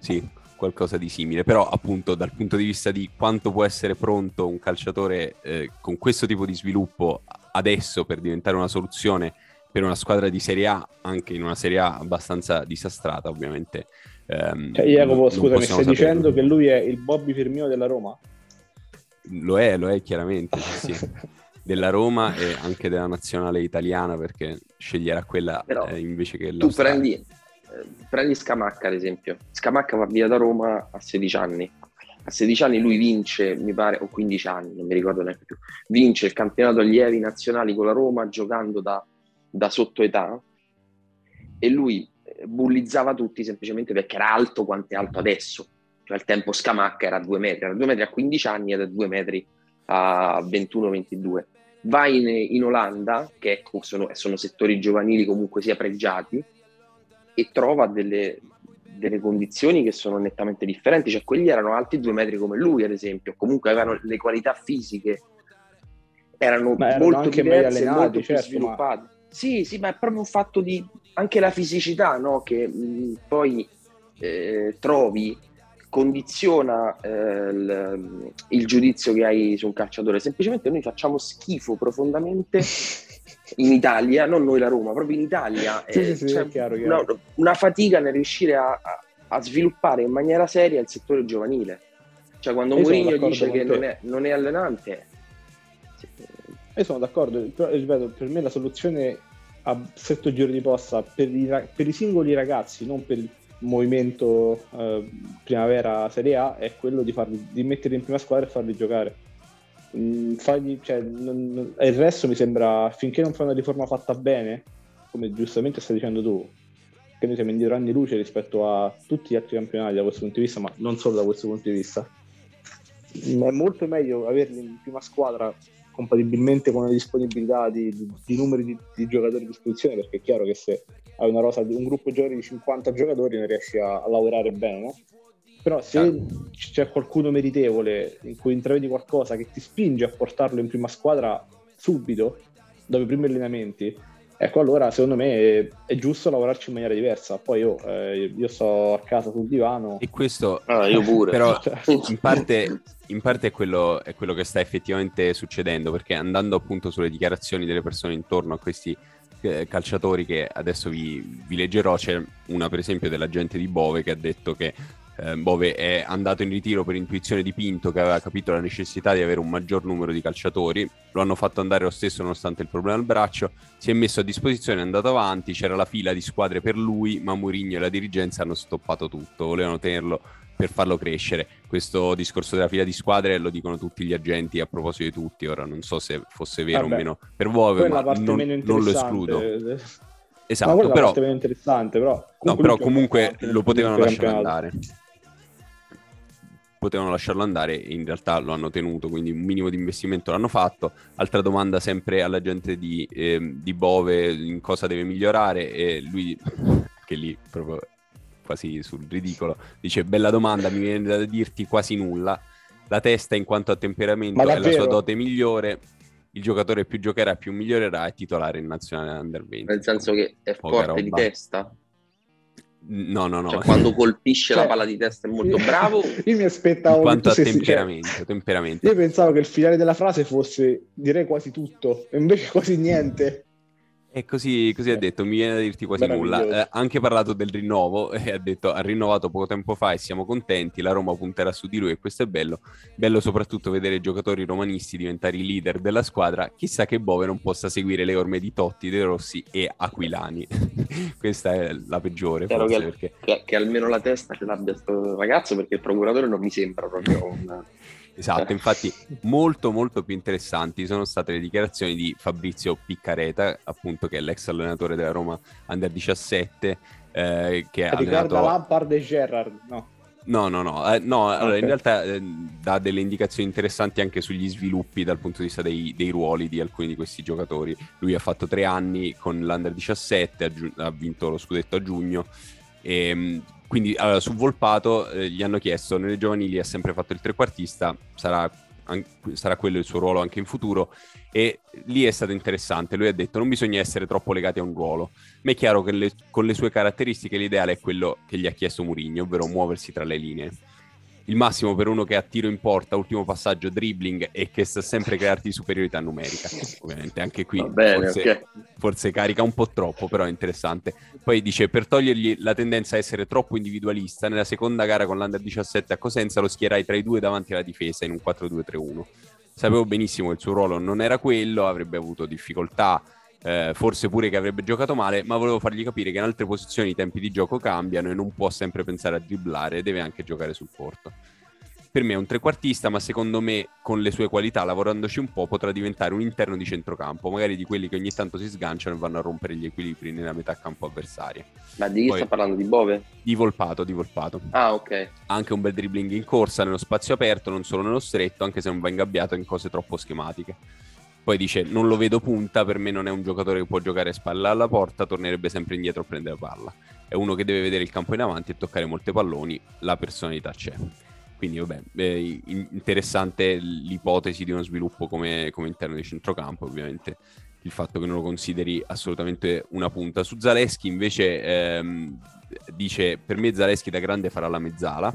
Sì, qualcosa di simile, però appunto dal punto di vista di quanto può essere pronto un calciatore con questo tipo di sviluppo adesso per diventare una soluzione per una squadra di Serie A, anche in una Serie A abbastanza disastrata ovviamente. Jacopo, scusa, mi stai dicendo tutto. Che lui è il Bobby Firmino della Roma? Lo è chiaramente, sì. Della Roma e anche della nazionale italiana, perché sceglierà quella invece che la. Tu prendi Scamacca ad esempio. Scamacca va via da Roma a 16 anni. A 16 anni lui vince, mi pare, o 15 anni, non mi ricordo neanche più. Vince il campionato allievi nazionali con la Roma giocando da sottoetà, e lui bullizzava tutti semplicemente perché era alto quanto è alto adesso. Cioè al tempo Scamacca era 2 metri, era 2 metri a 15 anni ed è 2 metri a 21-22. Va in Olanda, che sono settori giovanili comunque sia pregiati, e trova delle condizioni che sono nettamente differenti. Cioè quelli erano alti 2 metri come lui ad esempio, comunque avevano le qualità fisiche, erano molto anche diverse, meglio allenati, molto più sviluppati, ma... sì, ma è proprio un fatto di anche la fisicità, no? Che poi trovi, condiziona il giudizio che hai su un calciatore. Semplicemente noi facciamo schifo profondamente in Italia, non noi la Roma, proprio in Italia. Sì, chiaro. Una fatica nel riuscire a sviluppare in maniera seria il settore giovanile. Cioè quando Mourinho dice che non è allenante. Sì. Io sono d'accordo, però, ripeto, per me la soluzione a 7 giri di posta per i singoli ragazzi, non per il movimento primavera Serie A, è quello di metterli in prima squadra e farli giocare. Il resto mi sembra, finché non fa una riforma fatta bene, come giustamente stai dicendo tu, che noi siamo indietro anni luce rispetto a tutti gli altri campionati da questo punto di vista, ma non solo da questo punto di vista. È molto meglio averli in prima squadra compatibilmente con la disponibilità di numeri di giocatori a disposizione, perché è chiaro che se hai una rosa di un gruppo giocatori di 50 giocatori non riesci a lavorare bene, no? Però se c'è qualcuno meritevole in cui intravedi qualcosa che ti spinge a portarlo in prima squadra subito, dopo i primi allenamenti, ecco, allora secondo me è giusto lavorarci in maniera diversa. Poi io sto a casa sul divano e questo io pure però in parte è quello che sta effettivamente succedendo, perché andando appunto sulle dichiarazioni delle persone intorno a questi calciatori che adesso vi leggerò, c'è una per esempio dell'agente di Bove che ha detto che Bove è andato in ritiro per intuizione di Pinto, che aveva capito la necessità di avere un maggior numero di calciatori. Lo hanno fatto andare lo stesso nonostante il problema al braccio, si è messo a disposizione, è andato avanti, c'era la fila di squadre per lui, ma Mourinho e la dirigenza hanno stoppato tutto, volevano tenerlo per farlo crescere. Questo discorso della fila di squadre lo dicono tutti gli agenti a proposito di tutti, ora non so se fosse vero o meno per Bove, ma non lo escludo. Esatto, ma però è interessante, però comunque lo potevano lasciare andare. Potevano lasciarlo andare, in realtà lo hanno tenuto, quindi un minimo di investimento l'hanno fatto. Altra domanda sempre alla gente di Bove, in cosa deve migliorare, e lui, che lì proprio quasi sul ridicolo, dice: bella domanda, mi viene da dirti quasi nulla. La testa, in quanto a temperamento, è la sua dote migliore. Il giocatore più giocherà, più migliorerà, è titolare in nazionale under 20. Nel senso che è forte di testa? No. Cioè, quando colpisce la palla di testa è molto bravo. Io mi aspettavo quanto a temperamento. Io pensavo che il finale della frase fosse direi quasi tutto, e invece quasi niente. E così ha detto, mi viene da dirti quasi nulla. Anche parlato del rinnovo, ha detto: ha rinnovato poco tempo fa e siamo contenti, la Roma punterà su di lui e questo è bello. Bello soprattutto vedere i giocatori romanisti diventare i leader della squadra, chissà che Bove non possa seguire le orme di Totti, De Rossi e Aquilani. Questa è la peggiore, forse, che almeno la testa ce l'abbia sto ragazzo, perché il procuratore non mi sembra proprio un... Esatto, infatti molto molto più interessanti sono state le dichiarazioni di Fabrizio Piccareta, appunto, che è l'ex allenatore della Roma Under 17, che ha allenato Lampard e Gerrard, no? No, okay. Allora, in realtà dà delle indicazioni interessanti anche sugli sviluppi dal punto di vista dei ruoli di alcuni di questi giocatori. Lui ha fatto 3 anni con l'Under 17, ha vinto lo scudetto a giugno, e quindi allora, su Volpato gli hanno chiesto: nelle giovanili ha sempre fatto il trequartista, sarà quello il suo ruolo anche in futuro? E lì è stato interessante, lui ha detto: non bisogna essere troppo legati a un ruolo, ma è chiaro che con le sue caratteristiche l'ideale è quello che gli ha chiesto Mourinho, ovvero muoversi tra le linee. Il massimo per uno che ha tiro in porta, ultimo passaggio, dribbling, e che sa sempre crearti superiorità numerica. Ovviamente anche qui forse carica un po' troppo, però è interessante. Poi dice: per togliergli la tendenza a essere troppo individualista, nella seconda gara con l'Under 17 a Cosenza lo schierai tra i due davanti alla difesa in un 4-2-3-1. Sapevo benissimo che il suo ruolo non era quello, avrebbe avuto difficoltà, forse pure che avrebbe giocato male, ma volevo fargli capire che in altre posizioni i tempi di gioco cambiano e non può sempre pensare a dribblare, deve anche giocare sul porto. Per me è un trequartista, ma secondo me con le sue qualità, lavorandoci un po', potrà diventare un interno di centrocampo, magari di quelli che ogni tanto si sganciano e vanno a rompere gli equilibri nella metà campo avversaria. Ma di chi sta parlando? Di Bove? Di Volpato. Ah, ok. Anche un bel dribbling in corsa, nello spazio aperto, non solo nello stretto, anche se non va ingabbiato in cose troppo schematiche. Poi dice: non lo vedo punta, per me non è un giocatore che può giocare spalla alla porta, tornerebbe sempre indietro a prendere la palla. È uno che deve vedere il campo in avanti e toccare molte palloni, la personalità c'è. Quindi interessante l'ipotesi di uno sviluppo come interno di centrocampo, ovviamente il fatto che non lo consideri assolutamente una punta. Su Zalewski invece dice: per me Zalewski da grande farà la mezzala.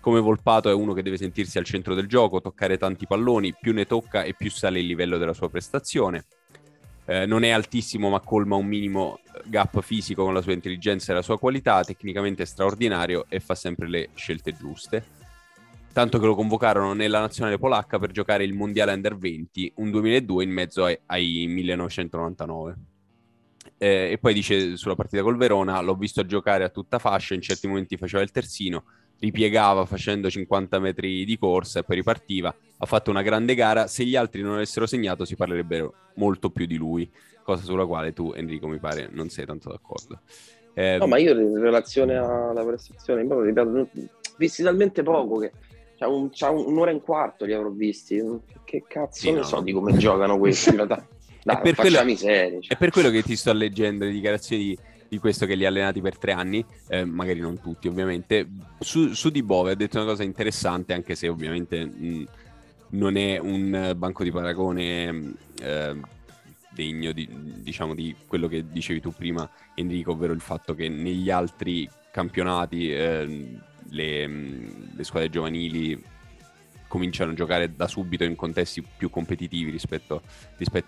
Come Volpato è uno che deve sentirsi al centro del gioco, toccare tanti palloni, più ne tocca e più sale il livello della sua prestazione. Non è altissimo, ma colma un minimo gap fisico con la sua intelligenza e la sua qualità, tecnicamente è straordinario e fa sempre le scelte giuste. Tanto che lo convocarono nella nazionale polacca per giocare il mondiale Under 20, un 2002 in mezzo ai 1999. E poi dice sulla partita col Verona: l'ho visto giocare a tutta fascia, in certi momenti faceva il terzino, ripiegava facendo 50 metri di corsa e poi ripartiva. Ha fatto una grande gara, se gli altri non avessero segnato si parlerebbero molto più di lui, cosa sulla quale tu, Enrico, mi pare non sei tanto d'accordo. No, ma io in relazione alla prestazione, ripeto, visti talmente poco che c'ha un'ora e un quarto li avrò visti, che cazzo sì, non so di come giocano questi in realtà. Dai, è per quello che ti sto leggendo le dichiarazioni di questo che li ha allenati per 3 anni, magari non tutti ovviamente. Su Di Bove ha detto una cosa interessante, anche se ovviamente non è un banco di paragone degno di quello che dicevi tu prima, Enrico, ovvero il fatto che negli altri campionati le squadre giovanili cominciano a giocare da subito in contesti più competitivi rispetto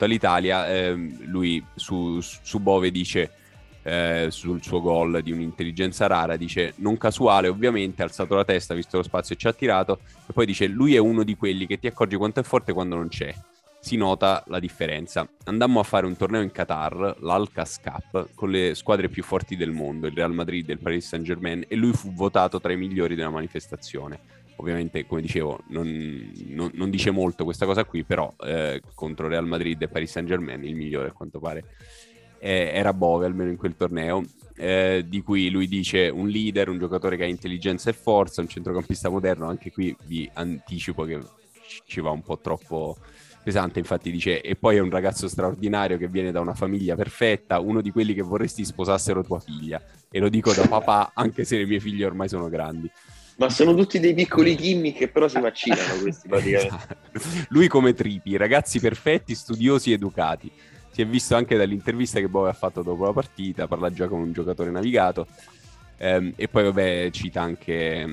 all'Italia. Lui su Bove dice: sul suo gol di un'intelligenza rara, dice non casuale ovviamente, ha alzato la testa, visto lo spazio e ci ha tirato, e poi dice lui è uno di quelli che ti accorgi quanto è forte quando non c'è, si nota la differenza. Andammo a fare un torneo in Qatar, l'Alcas Cup, con le squadre più forti del mondo, il Real Madrid e il Paris Saint-Germain, e lui fu votato tra i migliori della manifestazione. Ovviamente, come dicevo, non dice molto questa cosa qui, però contro Real Madrid e Paris Saint-Germain il migliore a quanto pare era Bove, almeno in quel torneo, di cui lui dice un leader, un giocatore che ha intelligenza e forza, un centrocampista moderno. Anche qui vi anticipo che ci va un po' troppo pesante, infatti dice e poi è un ragazzo straordinario che viene da una famiglia perfetta, uno di quelli che vorresti sposassero tua figlia, e lo dico da papà anche se le mie figlie ormai sono grandi. Ma sono tutti dei piccoli gimmick che però si vaccinano questi praticamente. Lui come Tripi, ragazzi perfetti, studiosi, educati. Si è visto anche dall'intervista che Bove ha fatto dopo la partita, parla già come un giocatore navigato. E poi vabbè cita anche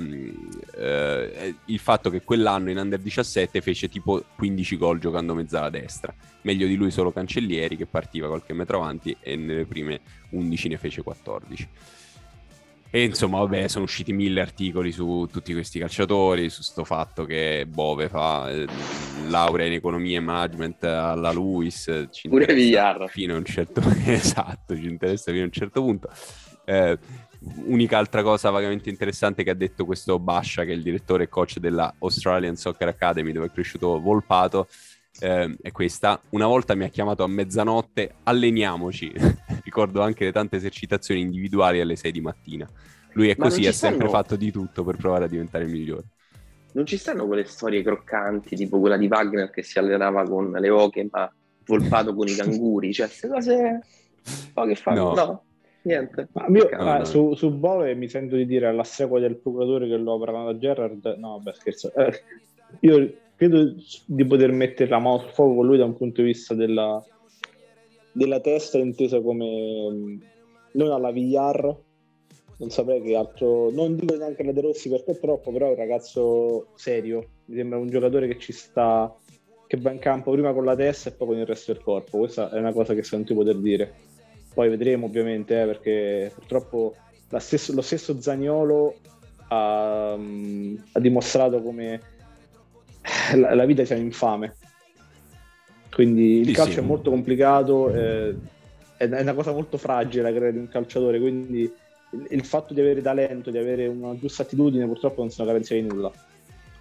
il fatto che quell'anno in Under 17 fece tipo 15 gol giocando mezzala destra, meglio di lui solo Cancellieri che partiva qualche metro avanti, e nelle prime 11 ne fece 14. E insomma vabbè, sono usciti mille articoli su tutti questi calciatori, su sto fatto che Bove fa laurea in economia e management alla Luis, ci interessa fino a un certo esatto, ci interessa fino a un certo punto. Unica altra cosa vagamente interessante che ha detto questo Bascia, che è il direttore e coach della Australian Soccer Academy, dove è cresciuto Volpato, è questa: una volta mi ha chiamato a mezzanotte, alleniamoci. Ricordo anche le tante esercitazioni individuali alle 6 di mattina. Lui è così, ha sempre fatto di tutto per provare a diventare migliore. Non ci stanno quelle storie croccanti tipo quella di Wagner che si allenava con le oche ma Volpato con i canguri, cioè queste cose poi che fanno? No. Niente. Ma io, su Bove mi sento di dire alla sequela del procuratore che lo ha parlato Gerrard, no vabbè scherzo, io credo di poter mettere la mano sul fuoco con lui da un punto di vista della testa, intesa come non alla Villar, non saprei che altro, non dico neanche la De Rossi perché è troppo, però è un ragazzo serio, mi sembra un giocatore che ci sta, che va in campo prima con la testa e poi con il resto del corpo. Questa è una cosa che sento di poter dire. Poi vedremo ovviamente, perché purtroppo lo stesso Zaniolo ha dimostrato come la vita sia infame. Quindi il calcio è molto complicato, è una cosa molto fragile la carriera di un calciatore, quindi il fatto di avere talento, di avere una giusta attitudine purtroppo non sono garanzia di nulla.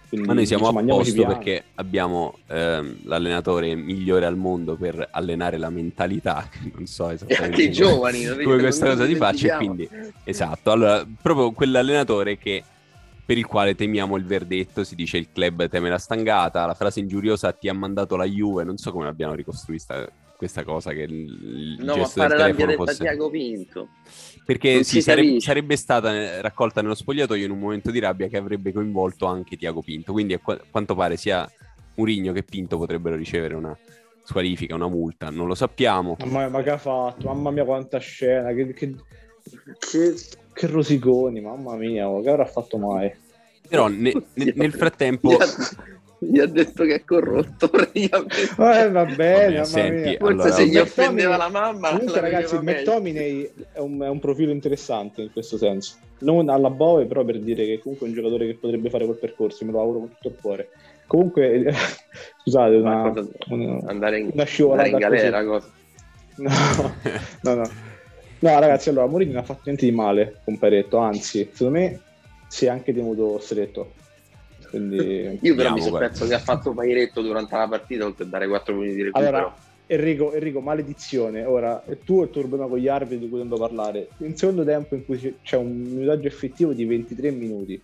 Quindi, ma noi siamo a posto perché abbiamo l'allenatore migliore al mondo per allenare la mentalità, non so esattamente anche i giovani come questa cosa si faccia, quindi esatto, allora proprio quell'allenatore che per il quale temiamo il verdetto, si dice il club teme la stangata, la frase ingiuriosa ti ha mandato la Juve, non so come l'abbiamo ricostruita questa cosa, che il gesto del telefono fosse Pinto. Perché sì, sarebbe stata raccolta nello spogliatoio in un momento di rabbia che avrebbe coinvolto anche Tiago Pinto, quindi a quanto pare sia Mourinho che Pinto potrebbero ricevere una squalifica, una multa, non lo sappiamo. Ma che ha fatto? Mamma mia quanta scena, che rosiconi, mamma mia, che avrà fatto mai? Però nel frattempo... gli ha detto che è corrotto, va bene, mamma mia. Forse allora, se gli offendeva la mamma. Comunque ragazzi, McTominay è un profilo interessante in questo senso, non alla Bove, però per dire che comunque è un giocatore che potrebbe fare quel percorso, me lo auguro con tutto il cuore. Comunque scusate, una scivolata in galera cosa. No ragazzi, allora Mourinho non ha fatto niente di male con Paretto, anzi secondo me si è anche tenuto stretto. Quindi... io però mi sono perso che ha fatto Pairetto durante la partita, oltre a dare 4 minuti di recupero. Allora, Enrico, maledizione, ora è tu e il tuo problema con gli arbitri di cui devo parlare. In secondo tempo in cui c'è un minutaggio effettivo di 23 minuti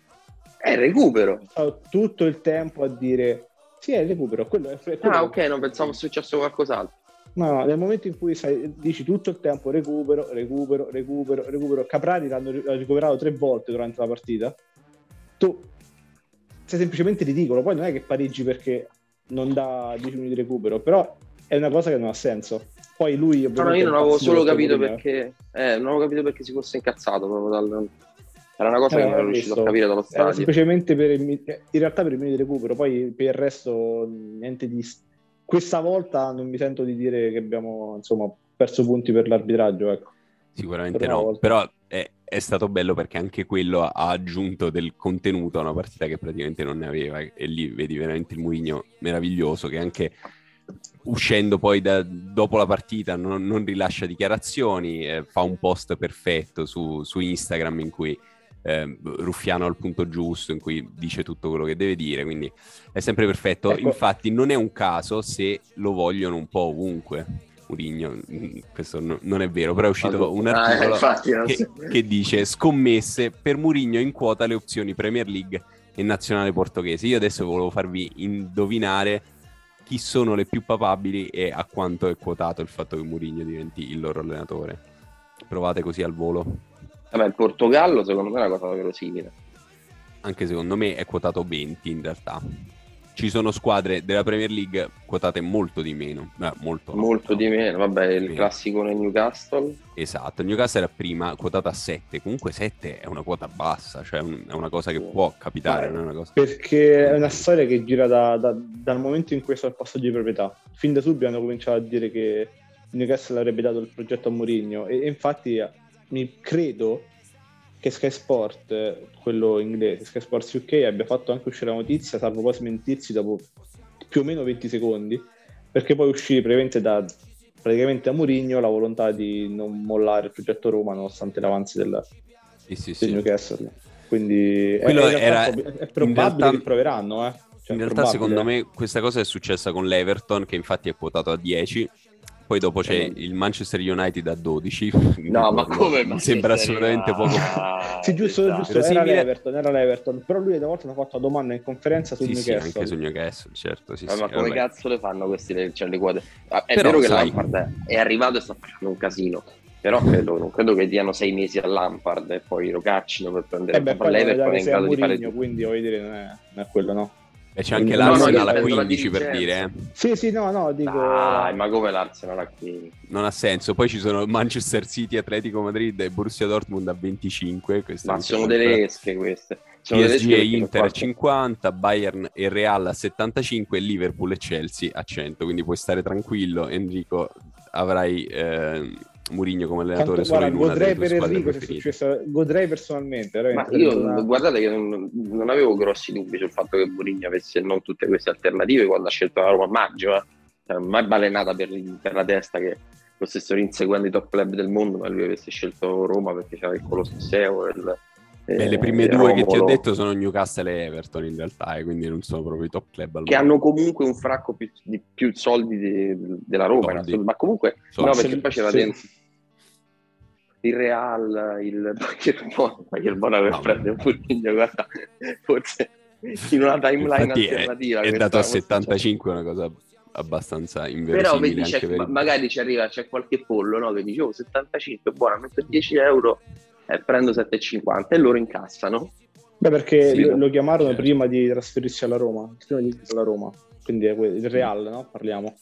è il recupero, tutto il tempo a dire sì è il recupero, quello è quello. Ah ok, non pensavo fosse successo qualcos'altro. No, nel momento in cui dici tutto il tempo recupero, Caprari l'hanno recuperato 3 volte durante la partita, tu sei semplicemente ridicolo. Poi non è che pareggi perché non dà 10 minuti di recupero, però è una cosa che non ha senso. Poi lui io non avevo solo capito perché si fosse incazzato proprio era una cosa che non ero riuscito a capire dallo stadio, semplicemente in realtà per il minuto di recupero. Poi per il resto niente di... questa volta non mi sento di dire che abbiamo insomma perso punti per l'arbitraggio, ecco. Sicuramente no, però è stato bello perché anche quello ha aggiunto del contenuto a una partita che praticamente non ne aveva, e lì vedi veramente il Mourinho meraviglioso che anche uscendo poi dopo la partita non rilascia dichiarazioni, fa un post perfetto su Instagram in cui ruffiano al punto giusto, in cui dice tutto quello che deve dire, quindi è sempre perfetto, ecco. Infatti non è un caso se lo vogliono un po' ovunque Mourinho, questo non è vero, però è uscito un articolo che dice scommesse per Mourinho, in quota le opzioni Premier League e nazionale portoghese. Io adesso volevo farvi indovinare chi sono le più papabili e a quanto è quotato il fatto che Mourinho diventi il loro allenatore. Provate così al volo. Vabbè, il Portogallo secondo me è una cosa verosimile. Anche secondo me è quotato 20 in realtà. Ci sono squadre della Premier League quotate molto di meno. Molto di meno, vabbè, il classico nel Newcastle. Esatto, il Newcastle era prima quotata a 7, comunque 7 è una quota bassa, cioè è una cosa che può capitare. Beh, non è una cosa... Perché è una storia che gira dal momento in cui è stato il passaggio di proprietà. Fin da subito hanno cominciato a dire che il Newcastle avrebbe dato il progetto a Mourinho e infatti credo che Sky Sport, quello inglese, Sky Sports UK, abbia fatto anche uscire la notizia, salvo poi smentirsi dopo più o meno 20 secondi, perché poi uscì praticamente da Mourinho la volontà di non mollare il progetto Roma nonostante l'avanzi del Newcastle. Quindi è probabile che proveranno. Cioè, in realtà secondo me questa cosa è successa con l'Everton, che infatti è quotato a 10, poi dopo c'è il Manchester United a 12. No, ma come? Mi sembra assolutamente poco. Sì, giusto, era l'Everton, però lui una volta mi ha fatto una domanda in conferenza sul Newcastle. Sì, anche sul Newcastle, certo. Sì, ma come cazzo le fanno questi le quote? È però, vero che Lampard è arrivato e sta facendo un casino, però credo che diano 6 mesi a Lampard e poi lo caccino per prendere l'Everton in grado di fare... Quindi voglio dire, non è quello, no? E c'è anche l'Arsenal alla 15 per dire, eh? Sì, no, dico... Dai, ma come l'Arsenal a 15? Non ha senso. Poi ci sono Manchester City, Atletico Madrid e Borussia Dortmund a 25. Ma sono tedesche queste. PSG e Inter a 50, Bayern e Real a 75 e Liverpool e Chelsea a 100. Quindi puoi stare tranquillo, Enrico, avrai... Mourinho come allenatore. Tanto, guarda, godrei personalmente. Ma io guardate che non avevo grossi dubbi sul fatto che Mourinho avesse non tutte queste alternative quando ha scelto la Roma a maggio, mai balenata per la testa che lo stessero inseguendo i top club del mondo, ma lui avesse scelto Roma perché c'era il Colosseo e le prime due Romolo. Che ti ho detto sono Newcastle e Everton in realtà, e quindi non sono proprio i top club al mondo. Che hanno comunque un fracco di più soldi della Roma, ma comunque no, perché poi c'era dentro il Real, il Bayern Bona aveva preso un Mourinho, guarda, forse in una timeline infatti alternativa è dato a 75, è una cosa abbastanza inverosimile. Però vedi, anche magari ci arriva, c'è qualche pollo, no, che dice 75 buona, metto 10 euro e prendo 7,50 e loro incassano. Beh, perché lo chiamarono prima di trasferirsi alla Roma, quindi il Real, no? Parliamo.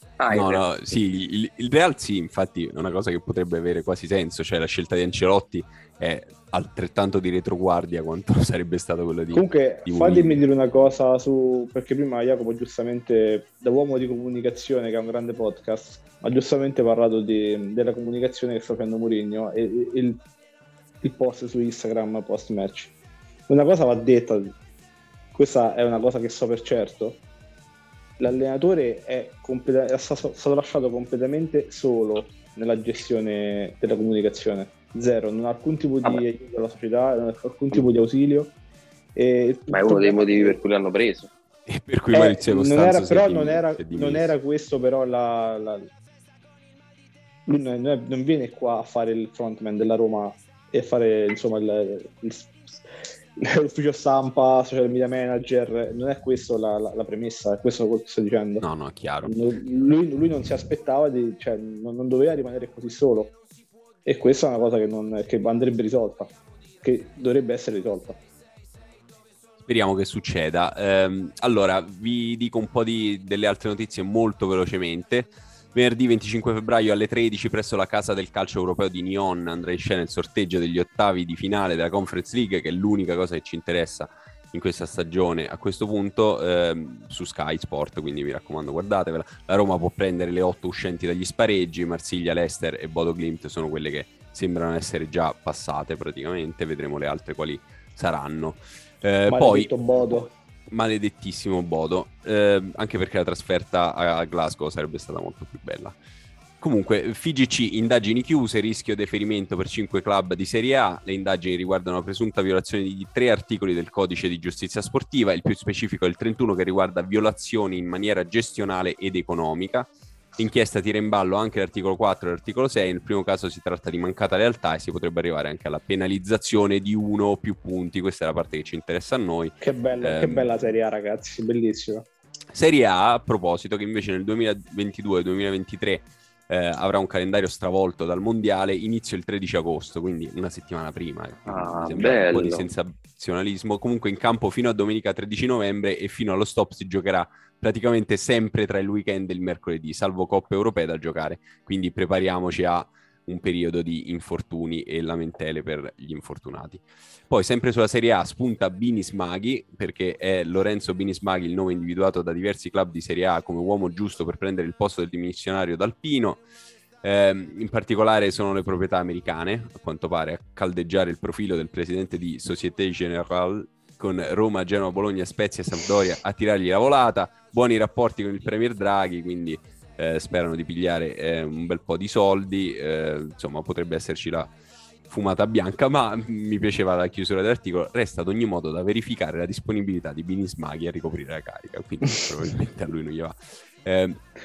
Il Real sì, infatti è una cosa che potrebbe avere quasi senso, cioè la scelta di Ancelotti è altrettanto di retroguardia quanto sarebbe stato quello di... Comunque, fatemi dire una cosa perché prima Jacopo giustamente, da uomo di comunicazione che ha un grande podcast, ha giustamente parlato della comunicazione che sta facendo Mourinho e il post su Instagram post match. Una cosa va detta, questa è una cosa che so per certo: l'allenatore è stato lasciato completamente solo nella gestione della comunicazione. Zero, non ha alcun tipo di aiuto alla società, non ha alcun tipo di ausilio. Ma è uno dei motivi per cui l'hanno preso. E per cui Maurizio Costanzo non era questo, però lui non viene qua a fare il frontman della Roma e a fare insomma l'ufficio stampa, social media manager. Non è questa la premessa, è questo quello che sto dicendo. No, chiaro. Lui non si aspettava non doveva rimanere così solo, e questa è una cosa che andrebbe risolta, che dovrebbe essere risolta. Speriamo che succeda. Allora vi dico un po' delle altre notizie molto velocemente. Venerdì 25 febbraio alle 13 presso la Casa del Calcio Europeo di Nyon andrà in scena il sorteggio degli ottavi di finale della Conference League, che è l'unica cosa che ci interessa in questa stagione a questo punto, su Sky Sport, quindi mi raccomando guardatevela. La Roma può prendere le 8 uscenti dagli spareggi, Marsiglia, Leicester e Bodo Glimt sono quelle che sembrano essere già passate praticamente, vedremo le altre quali saranno. Maledetto poi Bodo. Maledettissimo Bodo, anche perché la trasferta a Glasgow sarebbe stata molto più bella. Comunque, FIGC, indagini chiuse, rischio deferimento per 5 club di Serie A. Le indagini riguardano la presunta violazione di 3 articoli del codice di giustizia sportiva, il più specifico è il 31 che riguarda violazioni in maniera gestionale ed economica. L'inchiesta tira in ballo anche l'articolo 4 e l'articolo 6, nel primo caso si tratta di mancata lealtà e si potrebbe arrivare anche alla penalizzazione di 1 o più punti, questa è la parte che ci interessa a noi. Che bella Serie A, ragazzi, bellissima. Serie A, a proposito, che invece nel 2022-2023... avrà un calendario stravolto dal mondiale, inizio il 13 agosto, quindi una settimana prima. Sembra un po' di sensazionalismo. Comunque in campo fino a domenica 13 novembre e fino allo stop si giocherà praticamente sempre tra il weekend e il mercoledì, salvo coppe europee da giocare. Quindi prepariamoci a un periodo di infortuni e lamentele per gli infortunati. Poi sempre sulla Serie A spunta Bini Smaghi, perché è Lorenzo Bini Smaghi il nome individuato da diversi club di Serie A come uomo giusto per prendere il posto del dimissionario D'Alpino. In particolare sono le proprietà americane, a quanto pare, a caldeggiare il profilo del presidente di Société Générale, con Roma, Genova, Bologna, Spezia e Sampdoria a tirargli la volata. Buoni rapporti con il Premier Draghi, quindi sperano di pigliare un bel po' di soldi, insomma potrebbe esserci la fumata bianca, ma mi piaceva la chiusura dell'articolo. Resta ad ogni modo da verificare la disponibilità di Bini Smaghi a ricoprire la carica, quindi probabilmente a lui non gli va.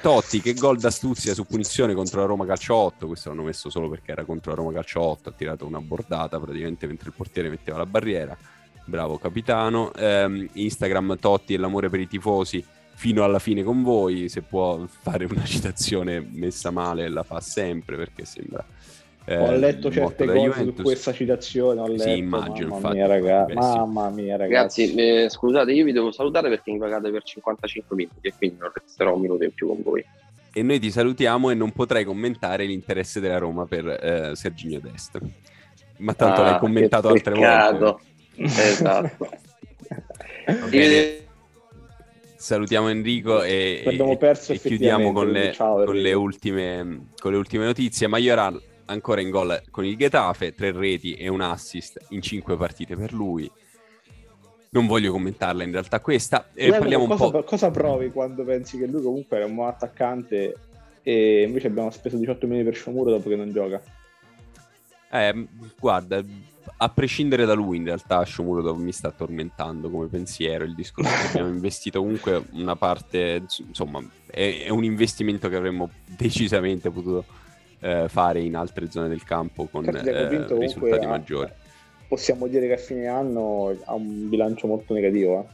Totti, che gol d'astuzia su punizione contro la Roma Calcio 8, questo l'hanno messo solo perché era contro la Roma Calcio 8, ha tirato una bordata praticamente mentre il portiere metteva la barriera, bravo capitano. Instagram Totti e l'amore per i tifosi fino alla fine con voi, se può fare una citazione messa male la fa sempre perché sembra ho letto certe cose su questa citazione, ho letto, sì, immagino, mamma mia ragazzi. Ragazzi, scusate, io vi devo salutare perché mi pagate per 55 minuti e quindi non resterò un minuto in più con voi. E noi ti salutiamo e non potrai commentare l'interesse della Roma per Serginio Dest, ma tanto l'hai commentato altre volte. Esatto. Okay. Salutiamo Enrico e chiudiamo con le ultime notizie. Majoral ancora in gol con il Getafe, 3 reti e un assist in 5 partite per lui. Non voglio commentarla in realtà questa. Parliamo un po'. Cosa provi quando pensi che lui comunque era un buon attaccante e invece abbiamo speso 18 milioni per Sciomuro dopo che non gioca? Guarda, a prescindere da lui in realtà Shomurodov mi sta tormentando come pensiero il discorso che abbiamo investito comunque una parte, insomma è un investimento che avremmo decisamente potuto fare in altre zone del campo con risultati maggiori. Possiamo dire che a fine anno ha un bilancio molto negativo,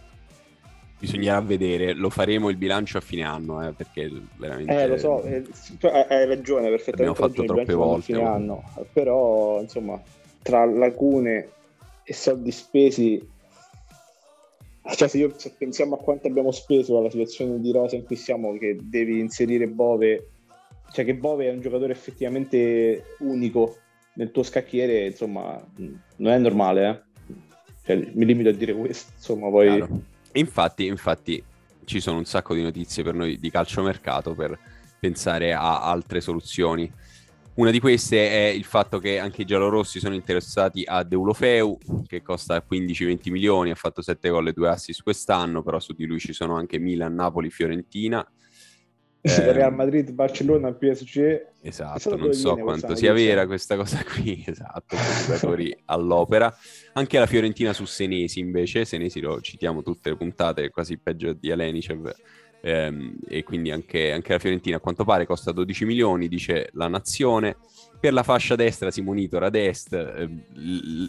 Bisognerà vedere, lo faremo il bilancio a fine anno, perché veramente... lo so, hai ragione, perfettamente. Abbiamo fatto troppe volte. Fine anno, però, insomma, tra lacune e soldi spesi... Cioè, se pensiamo a quanto abbiamo speso alla situazione di rosa in cui siamo, che devi inserire Bove... Cioè, che Bove è un giocatore effettivamente unico nel tuo scacchiere, insomma, non è normale, Cioè, mi limito a dire questo, insomma, poi... Claro. Infatti ci sono un sacco di notizie per noi di calciomercato per pensare a altre soluzioni. Una di queste è il fatto che anche i giallorossi sono interessati a Deulofeu, che costa 15-20 milioni, ha fatto 7 gol e 2 assist quest'anno, però su di lui ci sono anche Milan, Napoli, Fiorentina. Real Madrid, Barcellona, PSG. Esatto, non so quanto sia vera questa cosa qui. Esatto, giocatori all'opera. Anche la Fiorentina su Senesi invece, Senesi lo citiamo tutte le puntate, quasi peggio di Alenicev, e quindi anche la Fiorentina a quanto pare costa 12 milioni, dice la Nazione. Per la fascia destra si monitora ad est,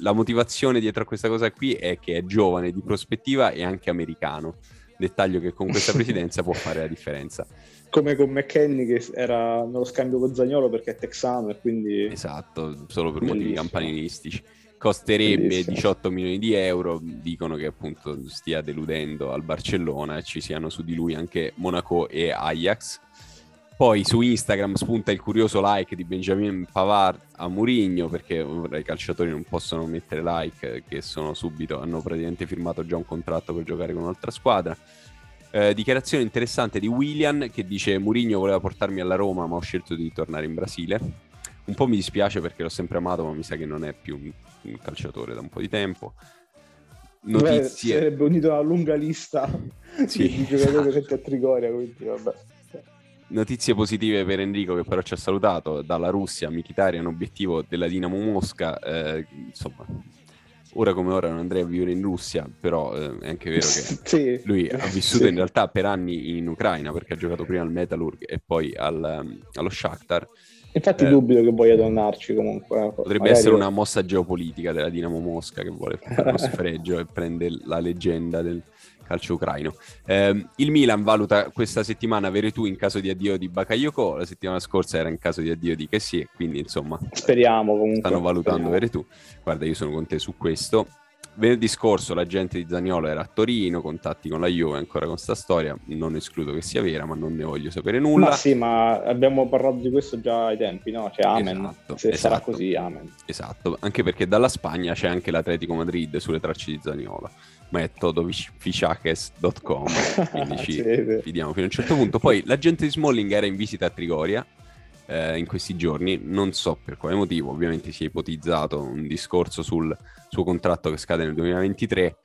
la motivazione dietro a questa cosa qui è che è giovane, di prospettiva e anche americano. Dettaglio che con questa presidenza può fare la differenza. Come con McKennie, che era nello scambio con Zaniolo perché è texano e quindi... Esatto, solo per motivi campanilistici. Costerebbe 18 milioni di euro, dicono che appunto stia deludendo al Barcellona e ci siano su di lui anche Monaco e Ajax. Poi su Instagram spunta il curioso like di Benjamin Pavard a Mourinho, perché i calciatori non possono mettere like, che sono subito, hanno praticamente firmato già un contratto per giocare con un'altra squadra. Dichiarazione interessante di Willian, che dice: Mourinho voleva portarmi alla Roma ma ho scelto di tornare in Brasile. un po' mi dispiace perché l'ho sempre amato, ma mi sa che non è più un calciatore da un po' di tempo. Notizie. Beh, sarebbe unito a una lunga lista di giocatori presenti a Trigoria, quindi vabbè. Notizie positive per Enrico, che però ci ha salutato dalla Russia. Mkhitaryan, obiettivo della Dinamo Mosca. Insomma, ora come ora non andrei a vivere in Russia, però è anche vero che sì, lui ha vissuto in realtà per anni in Ucraina, perché ha giocato prima al Metalurg e poi allo Shakhtar. Infatti dubito che voglia tornarci comunque. Potrebbe essere una mossa geopolitica della Dinamo Mosca, che vuole fare uno sfregio e prende la leggenda del calcio ucraino. Il Milan valuta questa settimana Veretù in caso di addio di Bakayoko. La settimana scorsa era in caso di addio di Kessie, quindi insomma speriamo comunque. Stanno valutando Veretù. Guarda, io sono con te su questo. Venerdì scorso l'agente di Zaniolo era a Torino, contatti con la Juve, ancora con sta storia, non escludo che sia vera, ma non ne voglio sapere nulla. Ma sì, ma abbiamo parlato di questo già ai tempi, no? Cioè, amen, esatto, se sarà così, amen. Esatto, anche perché dalla Spagna c'è anche l'Atletico Madrid sulle tracce di Zaniolo, ma è todofichaques.com, quindi ci fidiamo fino a un certo punto. Poi l'agente di Smalling era in visita a Trigoria in questi giorni, non so per quale motivo, ovviamente si è ipotizzato un discorso sul suo contratto che scade nel 2023.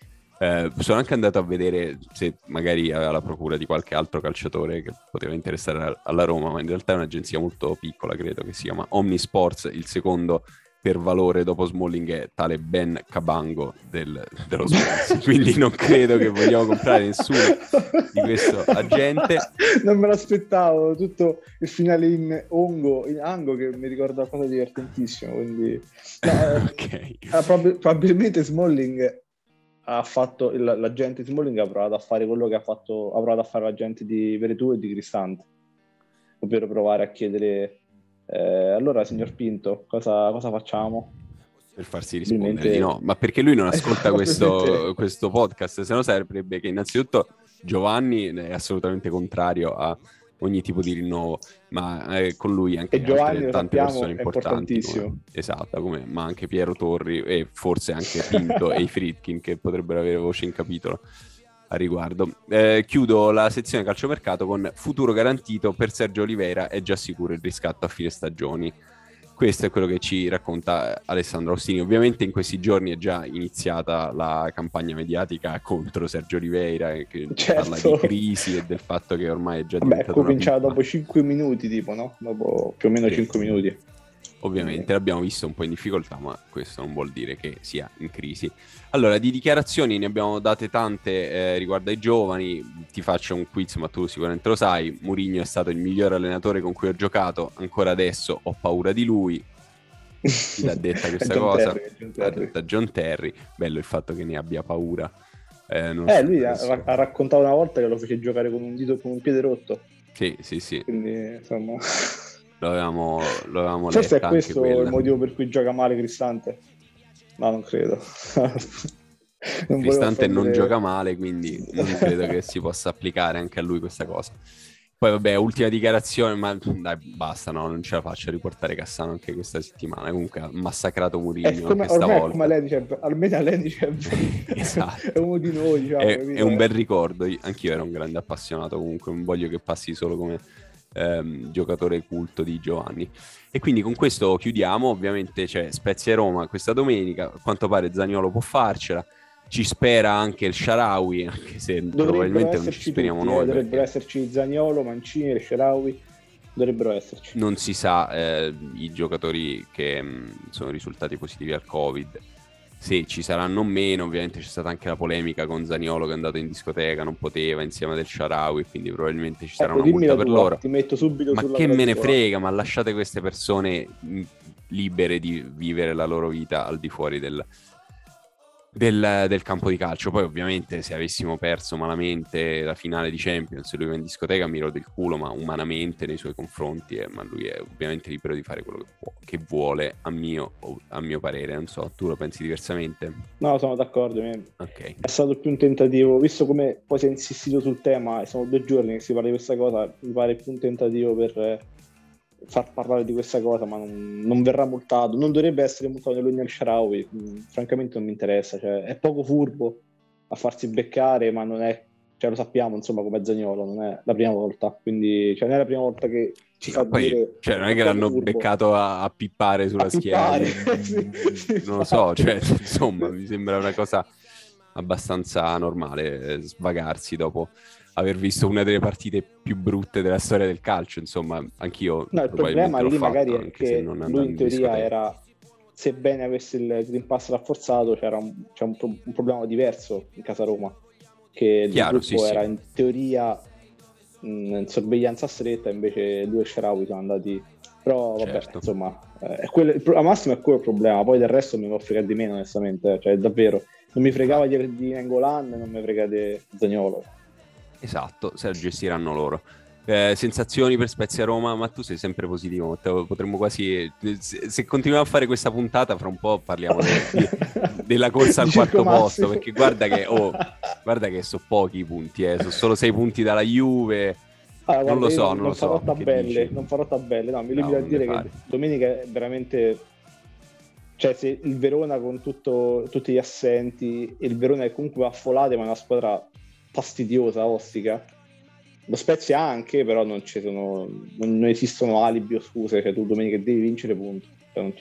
Sono anche andato a vedere se magari aveva la procura di qualche altro calciatore che poteva interessare alla Roma, ma in realtà è un'agenzia molto piccola, credo che si chiama Omnisports. Il secondo per valore dopo Smalling è tale Ben Cabango dello Sports, quindi non credo che vogliamo comprare nessuno di questo agente. Non me l'aspettavo, tutto il finale in Ango che mi ricorda cosa divertentissimo, quindi okay. Probabilmente Smalling ha fatto l'agente di Smalling ha provato a fare quello che ha provato a fare l'agente di Veretù e di Cristante, ovvero provare a chiedere allora signor Pinto cosa facciamo? Per farsi rispondere di no, ma perché lui non ascolta questo podcast, se no sarebbe che innanzitutto Giovanni è assolutamente contrario a ogni tipo di rinnovo, ma con lui anche altre, tante persone importanti, ma anche Piero Torri e forse anche Pinto e i Friedkin, che potrebbero avere voce in capitolo a riguardo. Chiudo la sezione calciomercato con futuro garantito per Sergio Oliveira, è già sicuro il riscatto a fine stagioni. Questo è quello che ci racconta Alessandro Austini. Ovviamente in questi giorni è già iniziata la campagna mediatica contro Sergio Oliveira, che parla di crisi e del fatto che ormai è già diventato cominciava dopo 5 minuti tipo, no? Dopo più o meno 5 minuti. Ovviamente l'abbiamo visto un po' in difficoltà, ma questo non vuol dire che sia in crisi. Allora, di dichiarazioni ne abbiamo date tante riguardo ai giovani. Ti faccio un quiz, ma tu sicuramente lo sai. Mourinho è stato il miglior allenatore con cui ho giocato, ancora adesso ho paura di lui. Chi l'ha detta questa cosa? L'ha detta John Terry. Bello il fatto che ne abbia paura. Lui ha raccontato una volta che lo fece giocare con un piede rotto. Sì. Quindi, insomma... Lo avevamo letto. Forse è questo il motivo per cui gioca male Cristante, ma non credo. Cristante non gioca male, quindi non credo che si possa applicare anche a lui questa cosa. Poi vabbè, ultima dichiarazione, ma dai, basta, no, non ce la faccio a riportare Cassano anche questa settimana. Comunque ha massacrado Mourinho anche stavolta. Come lei dice, almeno lei dice, esatto. È uno di noi, diciamo, è un bel ricordo. Anch'io ero un grande appassionato, comunque non voglio che passi solo come giocatore culto di Giovanni. E quindi con questo chiudiamo. Ovviamente c'è Spezia e Roma questa domenica, a quanto pare Zaniolo può farcela, ci spera anche il Shaarawy, anche se dovrebbero probabilmente non ci speriamo tutti, noi dovrebbero esserci Zaniolo, Mancini, il Shaarawy dovrebbero esserci, non si sa i giocatori che sono risultati positivi al Covid se ci saranno o meno. Ovviamente c'è stata anche la polemica con Zaniolo che è andato in discoteca, non poteva, insieme del Shaarawy, quindi probabilmente ci sarà una multa per loro. Ti metto subito ma sulla che me ne frega, ma lasciate queste persone libere di vivere la loro vita al di fuori del campo di calcio. Poi ovviamente se avessimo perso malamente la finale di Champions, lui va in discoteca, mi rode il culo, ma umanamente nei suoi confronti, ma lui è ovviamente libero di fare quello che vuole, a mio parere. Non so, tu lo pensi diversamente? No, sono d'accordo. Okay. È stato più un tentativo, visto come poi si è insistito sul tema e sono 2 giorni che si parla di questa cosa, mi pare più un tentativo per far parlare di questa cosa, ma non verrà multato, non dovrebbe essere multato il Shaarawy, francamente non mi interessa, cioè, è poco furbo a farsi beccare, ma non è cioè lo sappiamo insomma come Zaniolo, non è la prima volta, quindi cioè non è la prima volta che ci fa poi, dire, cioè non è che l'hanno furbo. Beccato a pippare sulla schiena, non lo so, cioè insomma mi sembra una cosa abbastanza normale svagarsi dopo aver visto una delle partite più brutte della storia del calcio, insomma anch'io no, il problema lì magari è che lui in teoria era, sebbene avesse il Green Pass rafforzato, c'era un problema diverso in casa Roma, che chiaro, il gruppo sì, era sì. In teoria in sorveglianza stretta, invece lui e Sharawi sono andati, però vabbè certo. Insomma a massimo è quello il problema, poi del resto mi frega di meno onestamente, cioè davvero non mi fregava di Nengolan, non mi frega di Zaniolo, esatto, se la gestiranno loro. Sensazioni per Spezia Roma, ma tu sei sempre positivo, potremmo quasi, se continuiamo a fare questa puntata fra un po' parliamo della corsa al quarto posto, perché guarda che sono pochi punti, sono solo 6 punti dalla Juve. Allora, non lo so, non lo farò so tabelle, non farò tabelle, no, mi limito a dire che domenica è veramente, cioè se il Verona con tutti gli assenti, il Verona è comunque affollato, ma è una squadra fastidiosa, ostica. Lo Spezia anche, però non esistono alibi o scuse, cioè tu domenica devi vincere punto, cioè non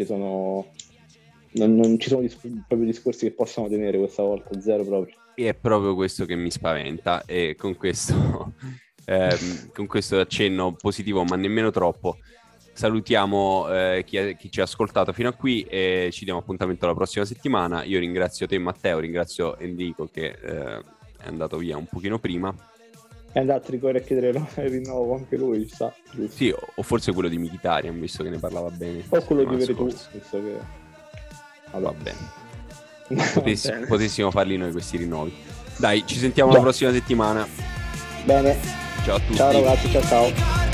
ci sono proprio discorsi che possano tenere questa volta, zero proprio. E è proprio questo che mi spaventa, e con questo con questo accenno positivo ma nemmeno troppo salutiamo chi ci ha ascoltato fino a qui e ci diamo appuntamento la prossima settimana. Io ringrazio te Matteo, ringrazio Enrico che è andato via un pochino prima. È andato a Trigoria a chiedere il rinnovo anche lui, sa? Sì, o forse quello di Mkhitaryan, visto che ne parlava bene. O quello di Veretù, visto che... Allora, va bene. Potessimo farli noi questi rinnovi. Dai, ci sentiamo la prossima settimana. Bene. Ciao a tutti. Ciao ragazzi, ciao.